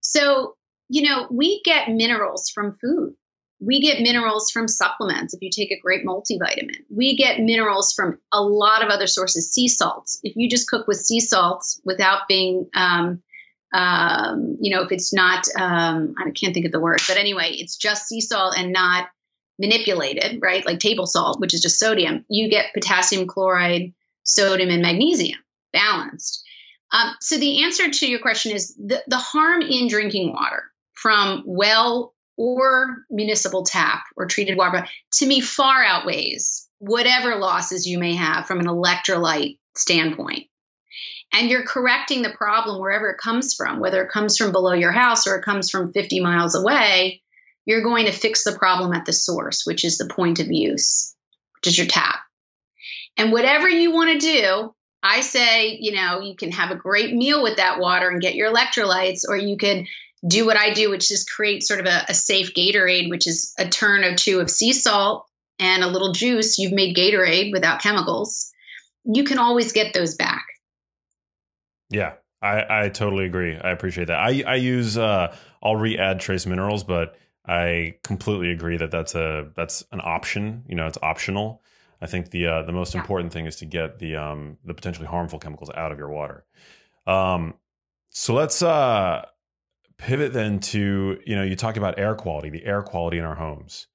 So, you know, we get minerals from food. We get minerals from supplements if you take a great multivitamin. We get minerals from a lot of other sources, sea salts. If you just cook with sea salts without being, you know, if it's not, I can't think of the word, but anyway, it's just sea salt and not manipulated, right? Like table salt, which is just sodium. You get potassium chloride, sodium, and magnesium balanced. So the answer to your question is the harm in drinking water from well or municipal tap or treated water, to me, far outweighs whatever losses you may have from an electrolyte standpoint. And you're correcting the problem wherever it comes from, whether it comes from below your house or it comes from 50 miles away, you're going to fix the problem at the source, which is the point of use, which is your tap. And whatever you want to do, I say, you know, you can have a great meal with that water and get your electrolytes, or you could do what I do, which is create sort of a safe Gatorade, which is a turn or two of sea salt and a little juice. You've made Gatorade without chemicals. You can always get those back. Yeah, I totally agree. I appreciate that. I use, I'll re-add trace minerals, but I completely agree that that's an option. You know, it's optional. I think the most important thing is to get the potentially harmful chemicals out of your water. So let's, pivot then to, you know, you talked about air quality, the air quality in our homes.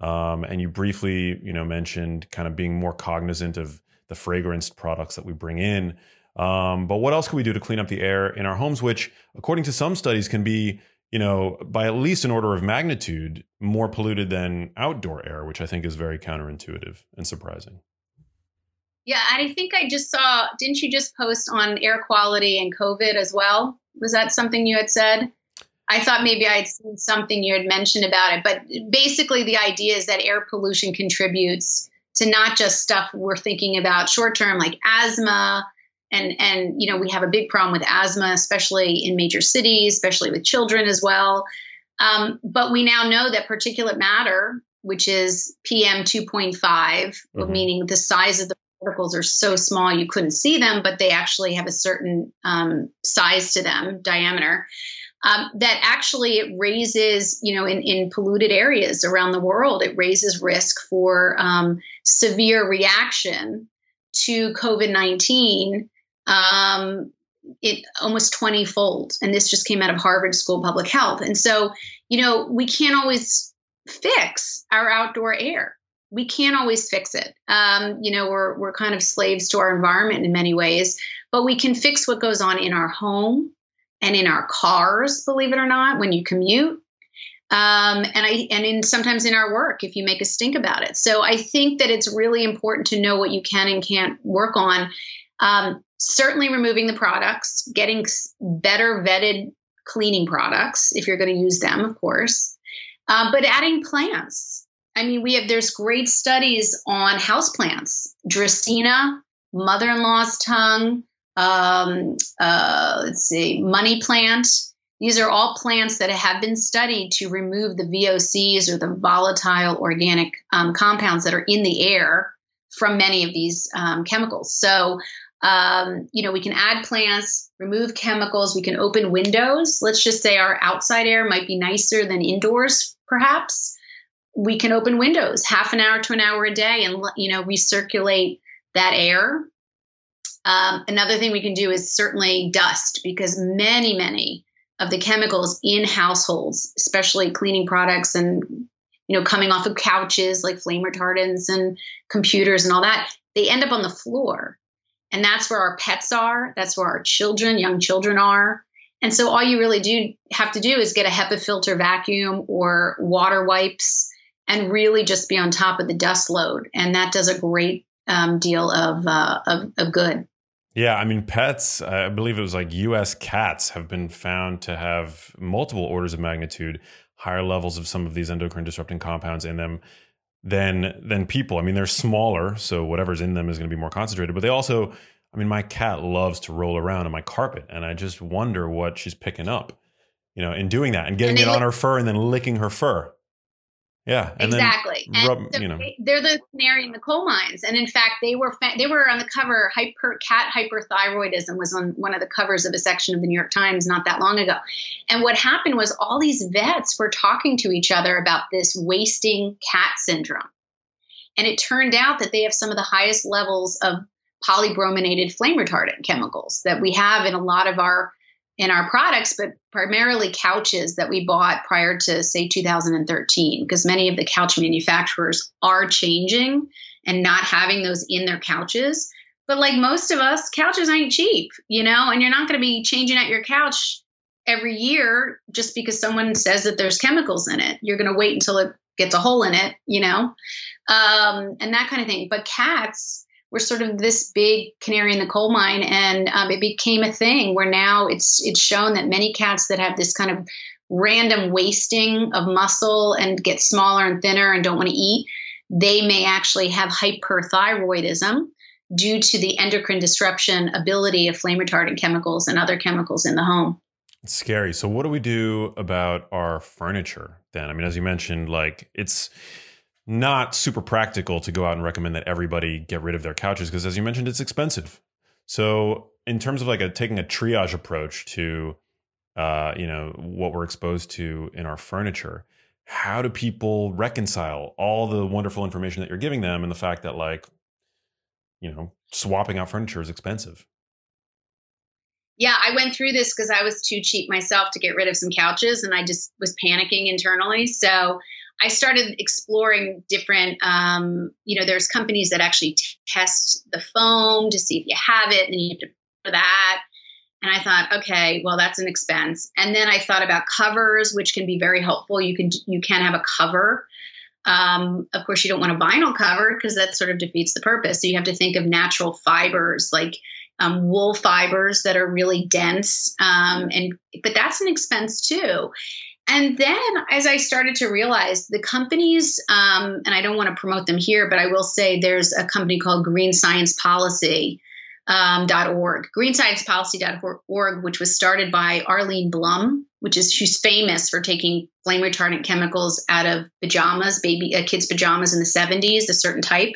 And you briefly, you know, mentioned kind of being more cognizant of the fragrance products that we bring in. But what else can we do to clean up the air in our homes, which according to some studies can be, you know, by at least an order of magnitude more polluted than outdoor air, which I think is very counterintuitive and surprising. Yeah. And I think I just saw, didn't you just post on air quality and COVID as well? Was that something you had said? I thought maybe I had seen something you had mentioned about it, but basically the idea is that air pollution contributes to not just stuff we're thinking about short-term, like asthma. And, you know, we have a big problem with asthma, especially in major cities, especially with children as well. But we now know that particulate matter, which is PM 2.5, meaning the size of the particles are so small, you couldn't see them, but they actually have a certain, size to them, diameter. That actually it raises, you know, in polluted areas around the world, it raises risk for severe reaction to COVID-19 it almost 20-fold. And this just came out of Harvard School of Public Health. And so, you know, we can't always fix our outdoor air. We can't always fix it. You know, we're kind of slaves to our environment in many ways, but we can fix what goes on in our home and in our cars, believe it or not, when you commute. And sometimes in our work, if you make a stink about it. So I think that it's really important to know what you can and can't work on. Certainly removing the products, getting better vetted cleaning products, if you're going to use them, of course. But adding plants. I mean, there's great studies on houseplants, Dracaena, mother-in-law's tongue, money plant. These are all plants that have been studied to remove the VOCs or the volatile organic compounds that are in the air from many of these chemicals. So, you know, we can add plants, remove chemicals, we can open windows. Let's just say our outside air might be nicer than indoors, perhaps. We can open windows half an hour to an hour a day and, you know, recirculate that air. Another thing we can do is certainly dust, because many of the chemicals in households, especially cleaning products and, you know, coming off of couches like flame retardants and computers and all that, they end up on the floor. And that's where our pets are. That's where our children, young children are. And so all you really do have to do is get a HEPA filter vacuum or water wipes and really just be on top of the dust load. And that does a great deal of good. Yeah, I mean, pets, I believe it was like U.S. cats have been found to have multiple orders of magnitude higher levels of some of these endocrine disrupting compounds in them than people. I mean, they're smaller, so whatever's in them is going to be more concentrated. But they also, I mean, my cat loves to roll around on my carpet, and I just wonder what she's picking up, you know, in doing that and getting it on her fur and then licking her fur. Yeah. And exactly. They're the canary in the coal mines. And in fact, they were on the cover. Cat hyperthyroidism was on one of the covers of a section of the New York Times not that long ago. And what happened was all these vets were talking to each other about this wasting cat syndrome. And it turned out that they have some of the highest levels of polybrominated flame retardant chemicals that we have in a lot of our products, but primarily couches that we bought prior to, say, 2013, because many of the couch manufacturers are changing and not having those in their couches. But like most of us, couches ain't cheap, you know, and you're not going to be changing out your couch every year just because someone says that there's chemicals in it. You're going to wait until it gets a hole in it, you know, and that kind of thing. But cats were sort of this big canary in the coal mine, and it became a thing where now it's shown that many cats that have this kind of random wasting of muscle and get smaller and thinner and don't want to eat, they may actually have hyperthyroidism due to the endocrine disruption ability of flame retardant chemicals and other chemicals in the home. It's scary. So what do we do about our furniture then? I mean, as you mentioned, like it's not super practical to go out and recommend that everybody get rid of their couches because, as you mentioned, it's expensive. So in terms of like taking a triage approach to, you know, what we're exposed to in our furniture, how do people reconcile all the wonderful information that you're giving them and the fact that, like, you know, swapping out furniture is expensive? Yeah, I went through this because I was too cheap myself to get rid of some couches, and I just was panicking internally. So I started exploring different, you know, there's companies that actually test the foam to see if you have it and you have to pay for that. And I thought, okay, well, that's an expense. And then I thought about covers, which can be very helpful. You can have a cover. Of course, you don't want a vinyl cover because that sort of defeats the purpose. So you have to think of natural fibers like wool fibers that are really dense. But that's an expense too. And then as I started to realize the companies, and I don't want to promote them here, but I will say there's a company called greensciencepolicy.org, greensciencepolicy.org, which was started by Arlene Blum, she's famous for taking flame retardant chemicals out of pajamas, kids' pajamas in the 70s, a certain type.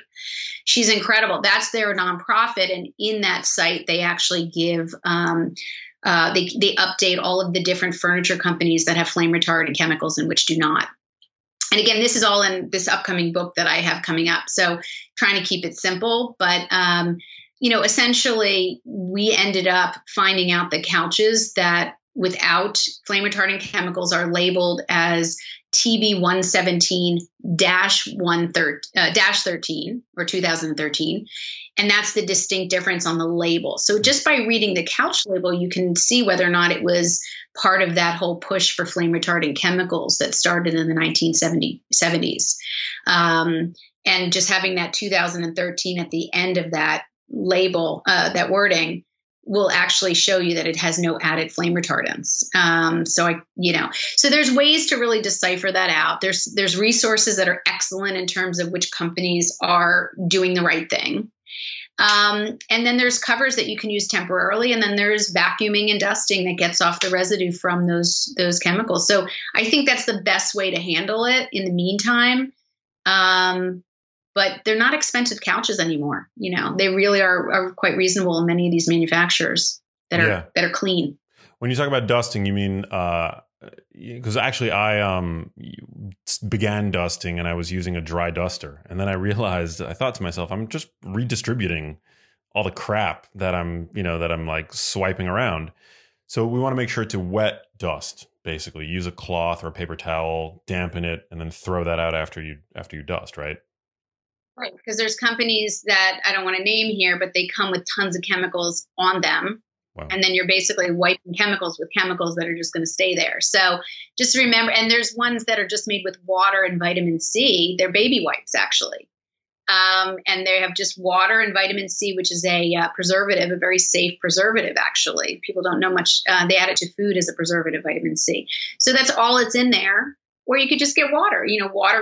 She's incredible. That's their nonprofit. And in that site, they actually give, they update all of the different furniture companies that have flame retardant chemicals and which do not. And again, this is all in this upcoming book that I have coming up. So trying to keep it simple. But, you know, essentially, we ended up finding out the couches that without flame retardant chemicals are labeled as TB117-13 or 2013. And that's the distinct difference on the label. So just by reading the couch label, you can see whether or not it was part of that whole push for flame retardant chemicals that started in the 1970s. And just having that 2013 at the end of that label, that wording, will actually show you that it has no added flame retardants. So there's ways to really decipher that out. There's resources that are excellent in terms of which companies are doing the right thing. And then there's covers that you can use temporarily. And then there's vacuuming and dusting that gets off the residue from those chemicals. So I think that's the best way to handle it in the meantime. But they're not expensive couches anymore. You know, they really are quite reasonable in many of these manufacturers that are clean. When you talk about dusting, you mean, because actually I began dusting and I was using a dry duster. And then I realized, I thought to myself, I'm just redistributing all the crap that I'm like swiping around. So we want to make sure to wet dust, basically. Use a cloth or a paper towel, dampen it, and then throw that out after you dust, right? Right, because there's companies that I don't want to name here, but they come with tons of chemicals on them. Wow. And then you're basically wiping chemicals with chemicals that are just going to stay there. So just remember, and there's ones that are just made with water and vitamin C. They're baby wipes, actually. And they have just water and vitamin C, which is a preservative, a very safe preservative, actually. People don't know much. They add it to food as a preservative, vitamin C. So that's all it's in there. Or you could just get water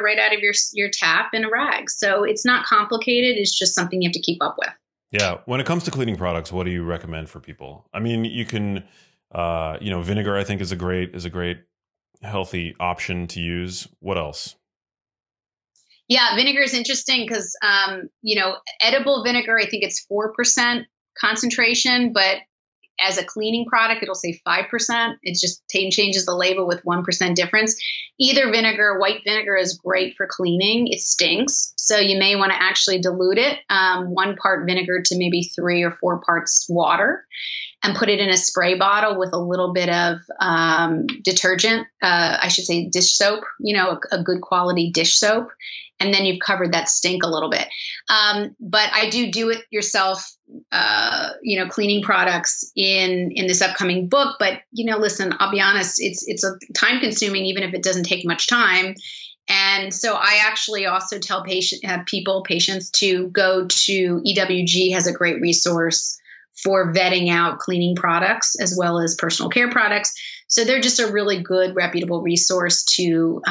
right out of your tap in a rag. So it's not complicated. It's just something you have to keep up with. Yeah. When it comes to cleaning products, what do you recommend for people? I mean, you can, vinegar, I think is a great healthy option to use. What else? Yeah, vinegar is interesting because, edible vinegar, I think it's 4% concentration, but as a cleaning product, it'll say 5%. It just changes the label with 1% difference. Either vinegar, white vinegar is great for cleaning. It stinks. So you may want to actually dilute it, 1 part vinegar to maybe 3 or 4 parts water, and put it in a spray bottle with a little bit of detergent. I should say dish soap, a good quality dish soap. And then you've covered that stink a little bit. But I do it yourself, cleaning products in this upcoming book. But, listen, I'll be honest, it's a time consuming, even if it doesn't take much time. And so I actually also tell patients to go to EWG has a great resource for vetting out cleaning products as well as personal care products. So they're just a really good, reputable resource to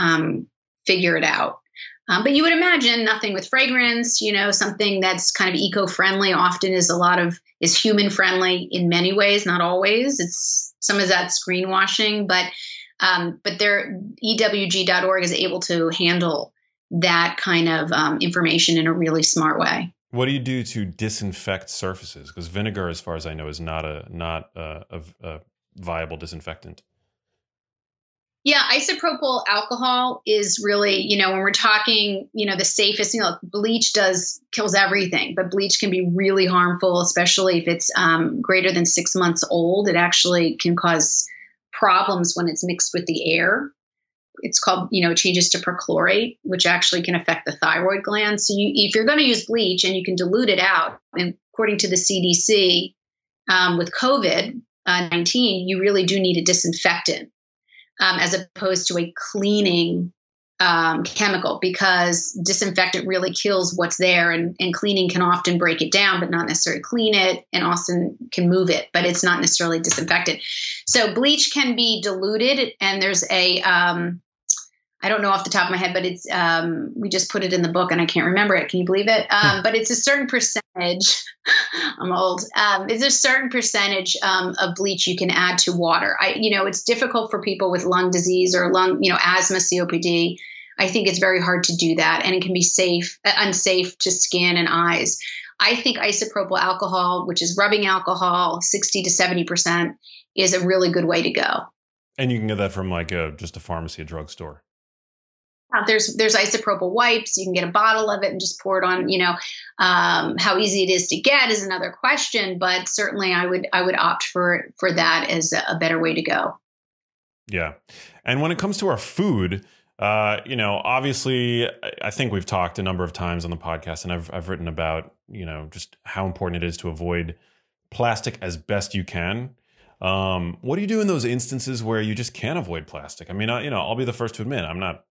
figure it out. But you would imagine nothing with fragrance, something that's kind of eco-friendly often is human-friendly in many ways, not always. It's some of that greenwashing, but their ewg.org is able to handle that kind of information in a really smart way. What do you do to disinfect surfaces? Because vinegar, as far as I know, is not a viable disinfectant. Yeah, isopropyl alcohol is really, when we're talking, the safest, bleach kills everything, but bleach can be really harmful, especially if it's greater than 6 months old. It actually can cause problems when it's mixed with the air. It's called, changes to perchlorate, which actually can affect the thyroid gland. So if you're going to use bleach and you can dilute it out, and according to the CDC, with COVID-19, you really do need a disinfectant. As opposed to a cleaning chemical, because disinfectant really kills what's there, and cleaning can often break it down, but not necessarily clean it, and often can move it, but it's not necessarily disinfectant. So bleach can be diluted, and there's I don't know off the top of my head, but it's we just put it in the book and I can't remember it. Can you believe it? But it's a certain percentage. I'm old. It's a certain percentage of bleach you can add to water. It's difficult for people with lung disease or asthma, COPD. I think it's very hard to do that, and it can be unsafe to skin and eyes. I think isopropyl alcohol, which is rubbing alcohol, 60 to 70%, is a really good way to go. And you can get that from just a pharmacy, a drugstore. There's isopropyl wipes. You can get a bottle of it and just pour it on. How easy it is to get is another question, but certainly I would opt for that as a better way to go. Yeah, and when it comes to our food, obviously I think we've talked a number of times on the podcast, and I've written about just how important it is to avoid plastic as best you can. What do you do in those instances where you just can't avoid plastic? I mean, I'll be the first to admit I'm not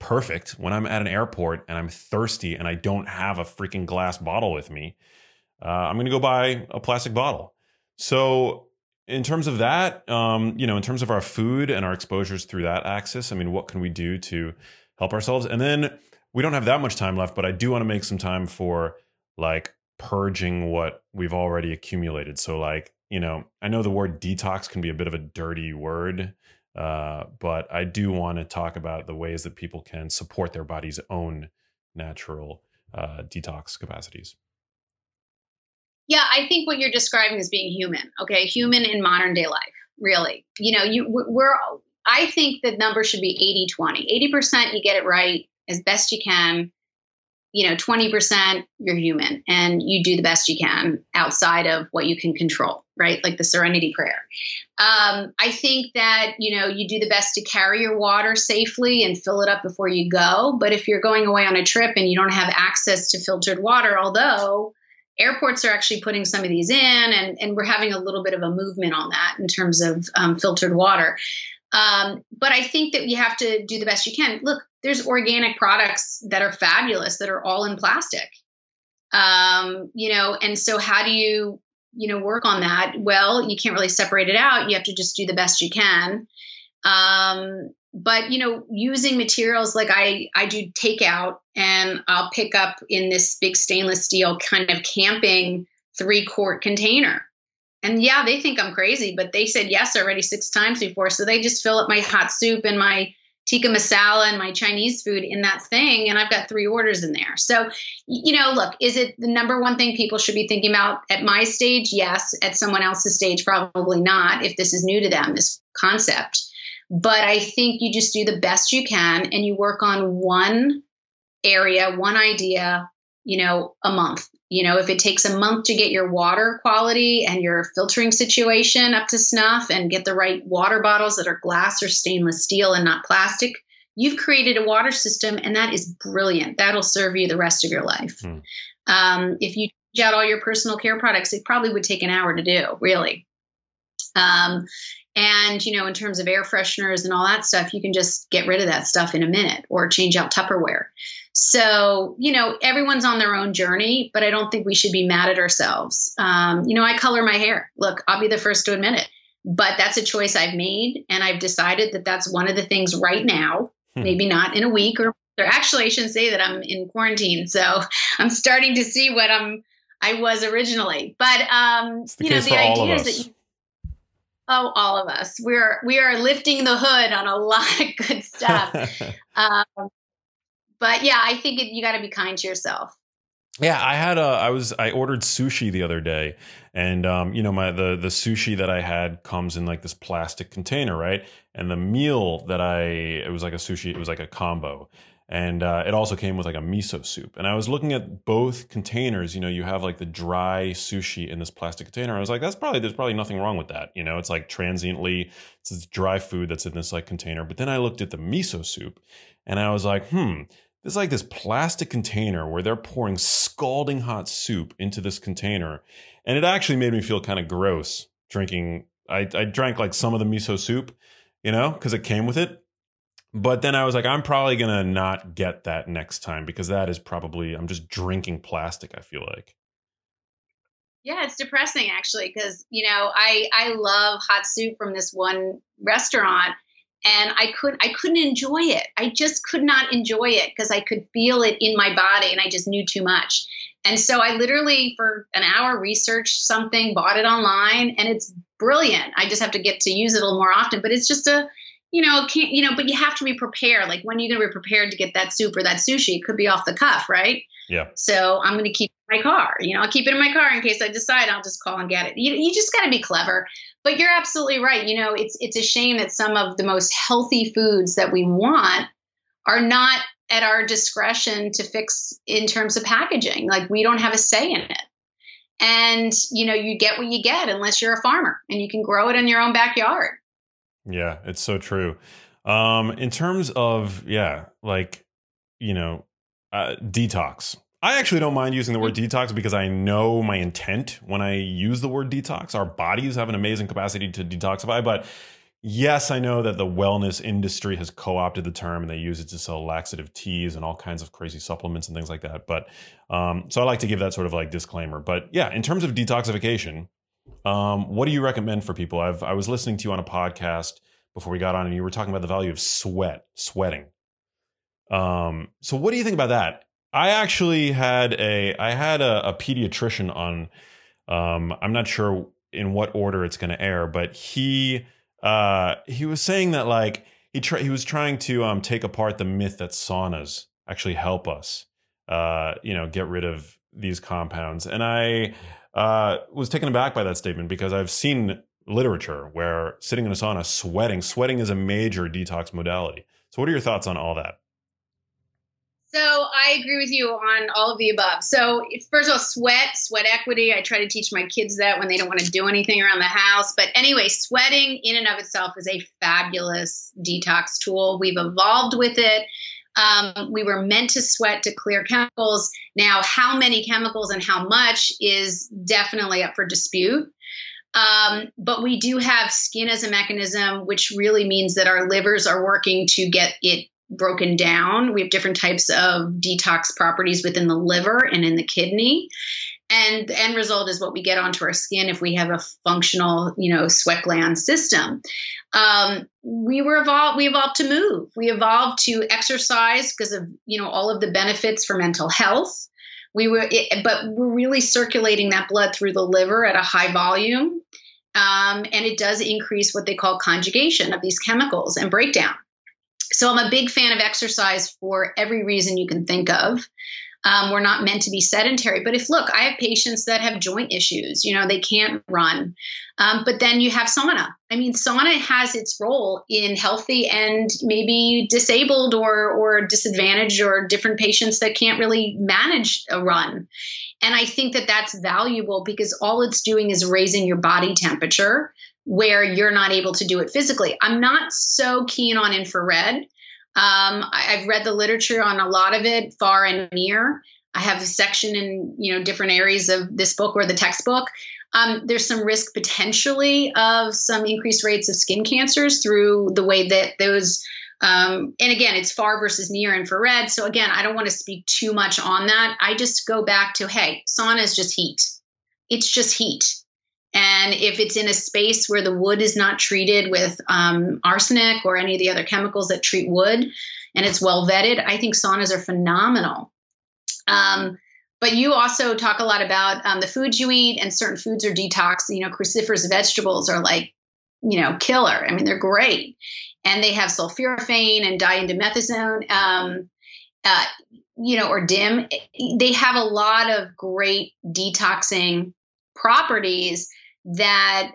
perfect. When I'm at an airport and I'm thirsty and I don't have a freaking glass bottle with me, I'm going to go buy a plastic bottle. So in terms of that, in terms of our food and our exposures through that axis, I mean, what can we do to help ourselves? And then we don't have that much time left, but I do want to make some time for purging what we've already accumulated. So I know the word detox can be a bit of a dirty word. But I do want to talk about the ways that people can support their body's own natural detox capacities. Yeah, I think what you're describing is being human. Okay, human in modern day life, really. I think the number should be 80-20. 80% you get it right as best you can. 20% you're human and you do the best you can outside of what you can control, right? Like the Serenity Prayer. I think that, you do the best to carry your water safely and fill it up before you go. But if you're going away on a trip and you don't have access to filtered water, although airports are actually putting some of these in and we're having a little bit of a movement on that in terms of filtered water. But I think that you have to do the best you can. Look, there's organic products that are fabulous that are all in plastic. And so how do you, work on that? Well, you can't really separate it out. You have to just do the best you can. But, using materials like I do takeout, and I'll pick up in this big stainless steel kind of camping 3-quart container. And yeah, they think I'm crazy, but they said yes already 6 times before. So they just fill up my hot soup and my tikka masala and my Chinese food in that thing, and I've got 3 orders in there. So, you know, look, is it the number one thing people should be thinking about at my stage? Yes. At someone else's stage, probably not, if this is new to them, this concept. But I think you just do the best you can and you work on one area, one idea, you know, a month. You know, if it takes a month to get your water quality and your filtering situation up to snuff and get the right water bottles that are glass or stainless steel and not plastic, you've created a water system, and that is brilliant. That'll serve you the rest of your life. Mm. If you change out all your personal care products, it probably would take an hour to do, really. And, you know, in terms of air fresheners and all that stuff, you can just get rid of that stuff in a minute or change out Tupperware. So, you know, everyone's on their own journey, but I don't think we should be mad at ourselves. You know, I color my hair. Look, I'll be the first to admit it, but that's a choice I've made. And I've decided that that's one of the things right now, maybe not in a week or actually I shouldn't say that I'm in quarantine. So I'm starting to see what I was originally, but, you know, the idea is that all of us, we are lifting the hood on a lot of good stuff. But yeah, I think you got to be kind to yourself. Yeah, I ordered sushi the other day, and you know, the sushi that I had comes in like this plastic container, right? And the meal that it was like a combo, and it also came with like a miso soup. And I was looking at both containers. You know, you have like the dry sushi in this plastic container. I was like, there's probably nothing wrong with that. You know, it's like transiently, it's this dry food that's in this like container. But then I looked at the miso soup, and I was like, It's like this plastic container where they're pouring scalding hot soup into this container. And it actually made me feel kind of gross drinking. I drank like some of the miso soup, you know, because it came with it. But then I was like, I'm probably going to not get that next time, because that is probably, I'm just drinking plastic, I feel like. Yeah, it's depressing, actually, because, you know, I love hot soup from this one restaurant. And I couldn't enjoy it. I just could not enjoy it because I could feel it in my body and I just knew too much. And so I literally for an hour researched something, bought it online, and it's brilliant. I just have to get to use it a little more often, but it's just but you have to be prepared. Like, when are you going to be prepared to get that soup or that sushi? It could be off the cuff, right? Yeah. So I'm going to keep it in my car, you know, I'll keep it in my car in case I decide I'll just call and get it. You just got to be clever. But you're absolutely right. You know, it's a shame that some of the most healthy foods that we want are not at our discretion to fix in terms of packaging. Like, we don't have a say in it. And, you know, you get what you get unless you're a farmer and you can grow it in your own backyard. Yeah, it's so true. In terms of, detox. I actually don't mind using the word detox because I know my intent when I use the word detox. Our bodies have an amazing capacity to detoxify. But yes, I know that the wellness industry has co-opted the term and they use it to sell laxative teas and all kinds of crazy supplements and things like that. But so I like to give that sort of like disclaimer. But yeah, in terms of detoxification, what do you recommend for people? I was listening to you on a podcast before we got on and you were talking about the value of sweating. So what do you think about that? I actually had a pediatrician on, I'm not sure in what order it's going to air, but he was saying that like he was trying to take apart the myth that saunas actually help us, get rid of these compounds. And I was taken aback by that statement because I've seen literature where sitting in a sauna, sweating is a major detox modality. So what are your thoughts on all that? So I agree with you on all of the above. So first of all, sweat equity. I try to teach my kids that when they don't want to do anything around the house. But anyway, sweating in and of itself is a fabulous detox tool. We've evolved with it. We were meant to sweat to clear chemicals. Now, how many chemicals and how much is definitely up for dispute. But we do have skin as a mechanism, which really means that our livers are working to get it broken down. We have different types of detox properties within the liver and in the kidney. And the end result is what we get onto our skin if we have a functional, you know, sweat gland system. We evolved to move. We evolved to exercise because of, you know, all of the benefits for mental health. But we're really circulating that blood through the liver at a high volume. And it does increase what they call conjugation of these chemicals and breakdown. So I'm a big fan of exercise for every reason you can think of. We're not meant to be sedentary, but if, look, I have patients that have joint issues, you know, they can't run. But then you have sauna. I mean, sauna has its role in healthy and maybe disabled or disadvantaged or different patients that can't really manage a run. And I think that that's valuable because all it's doing is raising your body temperature where you're not able to do it physically. I'm not so keen on infrared. I've read the literature on a lot of it, far and near. I have a section in, you know, different areas of this book or the textbook. There's some risk potentially of some increased rates of skin cancers through the way that those, and again, it's far versus near infrared. So again, I don't want to speak too much on that. I just go back to, hey, sauna is just heat. It's just heat. And if it's in a space where the wood is not treated with arsenic or any of the other chemicals that treat wood, and it's well vetted, I think saunas are phenomenal. But you also talk a lot about the foods you eat, and certain foods are detox. You know, cruciferous vegetables are like, you know, killer. I mean, they're great. And they have sulforaphane and diindolylmethane, you know, or DIM. They have a lot of great detoxing properties that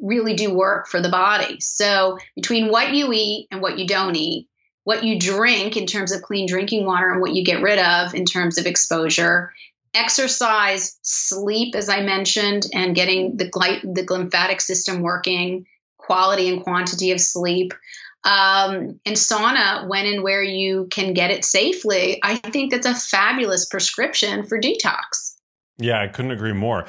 really do work for the body. So between what you eat and what you don't eat, what you drink in terms of clean drinking water and what you get rid of in terms of exposure, exercise, sleep, as I mentioned, and getting the glymphatic system working, quality and quantity of sleep, and sauna when and where you can get it safely, I think that's a fabulous prescription for detox. Yeah, I couldn't agree more.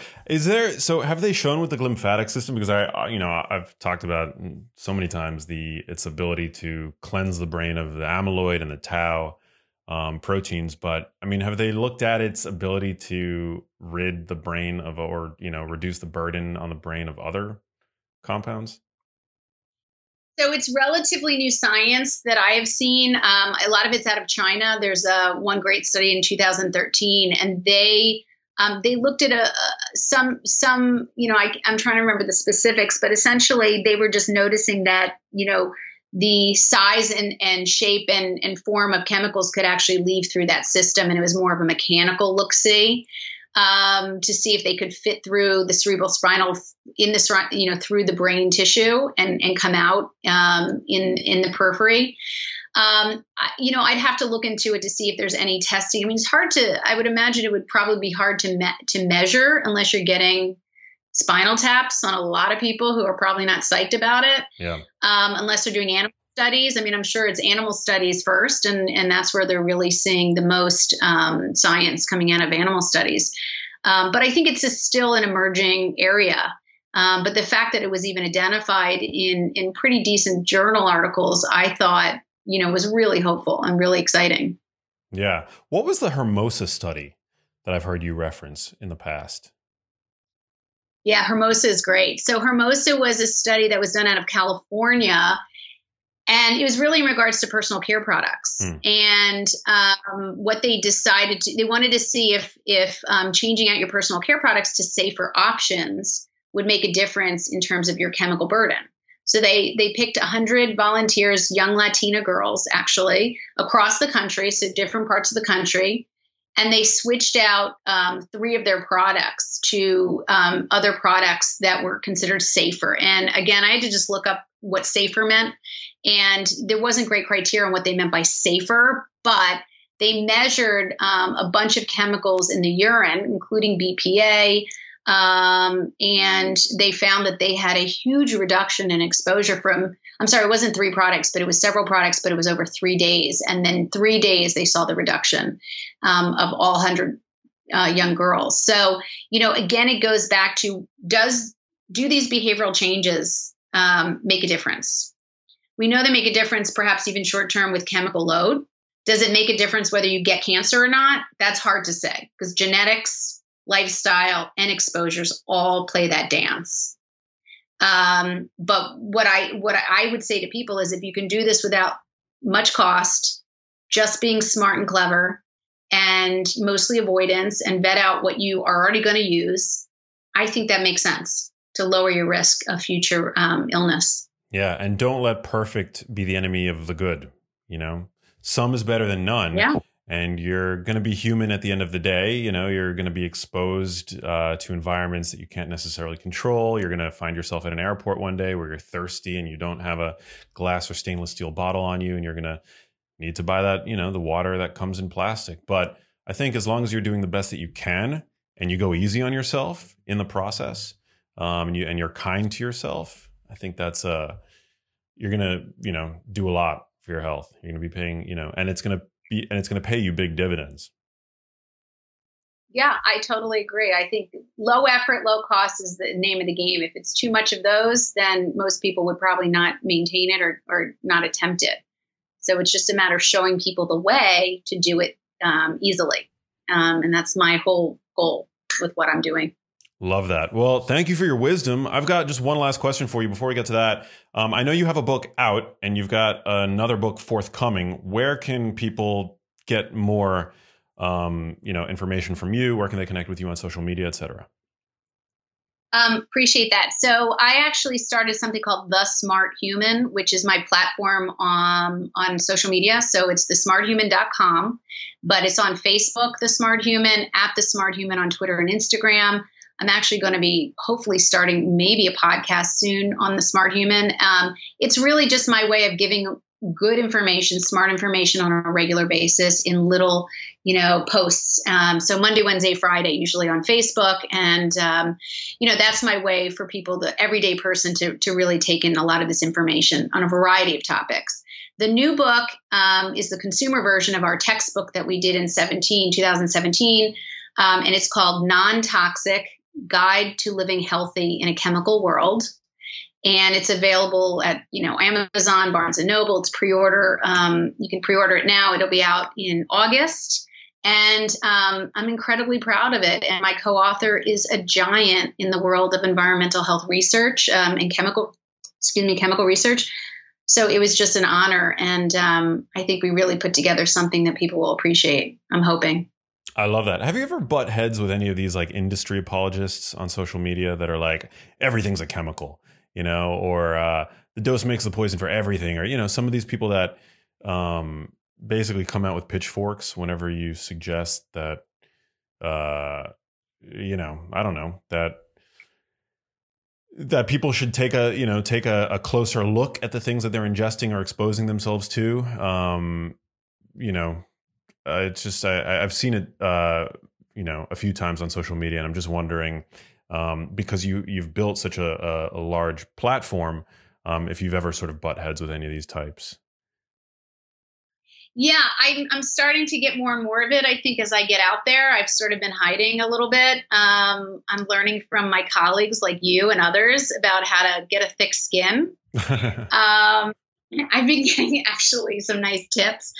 So have they shown with the glymphatic system? Because I've talked about so many times its ability to cleanse the brain of the amyloid and the tau proteins. But I mean, have they looked at its ability to rid the brain of, or, you know, reduce the burden on the brain of other compounds? So it's relatively new science that I have seen. A lot of it's out of China. There's one great study in 2013, and they looked at some, you know, I'm trying to remember the specifics, but essentially they were just noticing that, you know, the size and shape and form of chemicals could actually leave through that system. And it was more of a mechanical look-see to see if they could fit through the cerebral spinal through the brain tissue and come out in the periphery. You know, I'd have to look into it to see if there's any testing. I mean, I would imagine it would probably be hard to measure unless you're getting spinal taps on a lot of people who are probably not psyched about it. Yeah. Unless they're doing animal studies. I mean, I'm sure it's animal studies first, and that's where they're really seeing the most, science coming out of animal studies. But I think it's just still an emerging area. But the fact that it was even identified in pretty decent journal articles, I thought, you know, was really hopeful and really exciting. Yeah. What was the Hermosa study that I've heard you reference in the past? Yeah, Hermosa is great. So Hermosa was a study that was done out of California, and it was really in regards to personal care products. And what they decided to, they wanted to see if changing out your personal care products to safer options would make a difference in terms of your chemical burden. So they picked 100 volunteers, young Latina girls, actually, across the country, so different parts of the country, and they switched out 3 of their products to other products that were considered safer. And again, I had to just look up what safer meant, and there wasn't great criteria on what they meant by safer, but they measured a bunch of chemicals in the urine, including BPA, and they found that they had a huge reduction in exposure from, I'm sorry, it wasn't 3 products, but it was several products, but it was over 3 days. And then 3 days they saw the reduction, of all 100, young girls. So, you know, again, it goes back to, do these behavioral changes, make a difference? We know they make a difference, perhaps even short-term with chemical load. Does it make a difference whether you get cancer or not? That's hard to say because genetics, lifestyle, and exposures all play that dance. But what I would say to people is if you can do this without much cost, just being smart and clever and mostly avoidance and vet out what you are already going to use, I think that makes sense to lower your risk of future illness. Yeah. And don't let perfect be the enemy of the good, you know, some is better than none. Yeah. And you're going to be human at the end of the day. You know, you're going to be exposed to environments that you can't necessarily control. You're going to find yourself at an airport one day where you're thirsty and you don't have a glass or stainless steel bottle on you. And you're going to need to buy that, you know, the water that comes in plastic. But I think as long as you're doing the best that you can and you go easy on yourself in the process, and you're kind to yourself, I think that's you're going to, you know, do a lot for your health. You're going to be paying, you know, and it's going to be, and it's going to pay you big dividends. Yeah, I totally agree. I think low effort, low cost is the name of the game. If it's too much of those, then most people would probably not maintain it or not attempt it. So it's just a matter of showing people the way to do it easily. And that's my whole goal with what I'm doing. Love that. Well, thank you for your wisdom. I've got just one last question for you before we get to that. I know you have a book out and you've got another book forthcoming. Where can people get more, you know, information from you? Where can they connect with you on social media, et cetera? Appreciate that. So I actually started something called The Smart Human, which is my platform on social media. So it's thesmarthuman.com, but it's on Facebook, The Smart Human, at The Smart Human on Twitter and Instagram. I'm actually going to be hopefully starting maybe a podcast soon on The Smart Human. It's really just my way of giving good information, smart information on a regular basis in little, you know, posts. So Monday, Wednesday, Friday, usually on Facebook. And, you know, that's my way for people, the everyday person to really take in a lot of this information on a variety of topics. The new book is the consumer version of our textbook that we did in 2017. And it's called Non-Toxic: Guide to Living Healthy in a Chemical World. And it's available at, you know, Amazon, Barnes and Noble. It's pre-order. You can pre-order it now. It'll be out in August. And I'm incredibly proud of it. And my co-author is a giant in the world of environmental health research and chemical research. So it was just an honor. And I think we really put together something that people will appreciate, I'm hoping. I love that. Have you ever butt heads with any of these like industry apologists on social media that are like, everything's a chemical, you know, or the dose makes the poison for everything, or, you know, some of these people that basically come out with pitchforks whenever you suggest that, you know, I don't know, that people should take a closer look at the things that they're ingesting or exposing themselves to, you know. It's just, I've seen it, you know, a few times on social media, and I'm just wondering, because you've built such a large platform, if you've ever sort of butt heads with any of these types. Yeah, I'm starting to get more and more of it. I think as I get out there, I've sort of been hiding a little bit. I'm learning from my colleagues like you and others about how to get a thick skin. I've been getting actually some nice tips.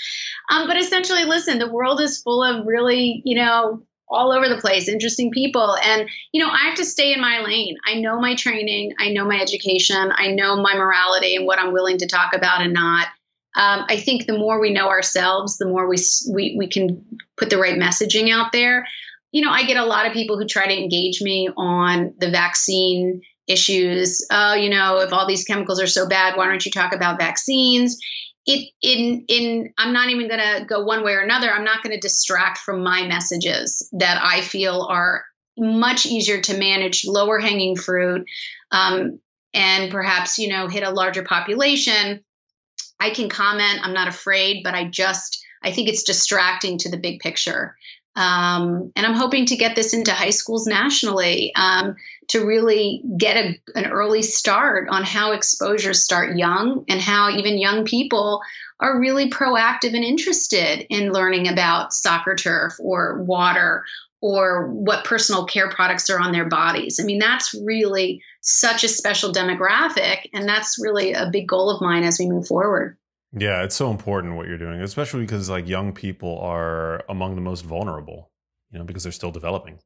But essentially, listen, the world is full of really, you know, all over the place, interesting people. And, you know, I have to stay in my lane. I know my training. I know my education. I know my morality and what I'm willing to talk about and not. I think the more we know ourselves, the more we can put the right messaging out there. You know, I get a lot of people who try to engage me on the vaccine issues. Oh, you know, if all these chemicals are so bad, why don't you talk about vaccines? I'm not even going to go one way or another. I'm not going to distract from my messages that I feel are much easier to manage, lower hanging fruit, and perhaps, you know, hit a larger population. I can comment. I'm not afraid, but I think it's distracting to the big picture. And I'm hoping to get this into high schools nationally, to really get an early start on how exposures start young and how even young people are really proactive and interested in learning about soccer turf or water or what personal care products are on their bodies. I mean, that's really such a special demographic, and that's really a big goal of mine as we move forward. Yeah, it's so important what you're doing, especially because like young people are among the most vulnerable, you know, because they're still developing.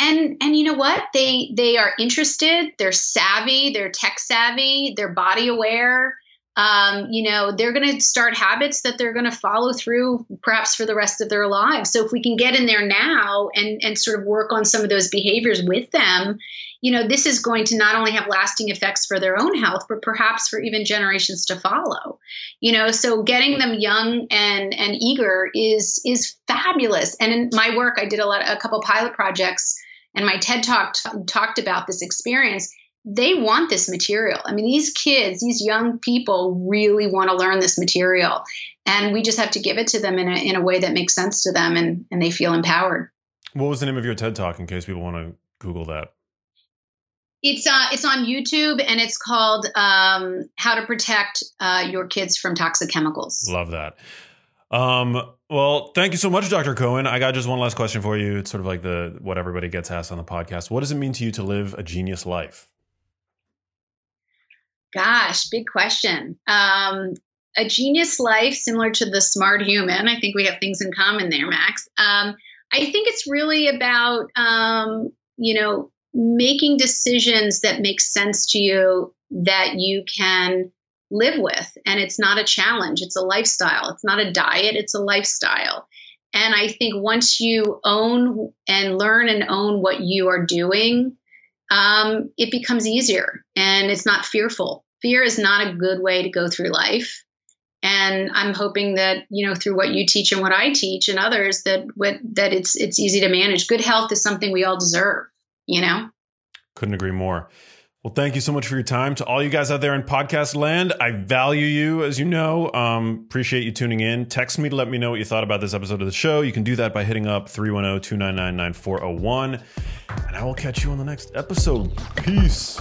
And you know what? They are interested, they're savvy, they're tech savvy, they're body aware. They're going to start habits that they're going to follow through perhaps for the rest of their lives. So if we can get in there now and sort of work on some of those behaviors with them, you know, this is going to not only have lasting effects for their own health, but perhaps for even generations to follow, you know, so getting them young and eager is fabulous. And in my work, I did a couple pilot projects, and my TED Talk talked about this experience. They want this material. I mean, these kids, these young people really want to learn this material, and we just have to give it to them in a way that makes sense to them and they feel empowered. What was the name of your TED Talk in case people want to Google that? It's on YouTube, and it's called How to Protect Your Kids from Toxic Chemicals. Love that. Well, thank you so much, Dr. Cohen. I got just one last question for you. It's sort of like what everybody gets asked on the podcast. What does it mean to you to live a genius life? Gosh, big question. A genius life, similar to The Smart Human. I think we have things in common there, Max. I think it's really about, making decisions that make sense to you that you can live with. And it's not a challenge. It's a lifestyle. It's not a diet. It's a lifestyle. And I think once you own and learn and own what you are doing, it becomes easier, and it's not fearful. Fear is not a good way to go through life. And I'm hoping that, through what you teach and what I teach and others, that it's easy to manage. Good health is something we all deserve, Couldn't agree more. Well, thank you so much for your time. To all you guys out there in podcast land, I value you, as you know. Appreciate you tuning in. Text me to let me know what you thought about this episode of the show. You can do that by hitting up 310-299-9401. And I will catch you on the next episode. Peace.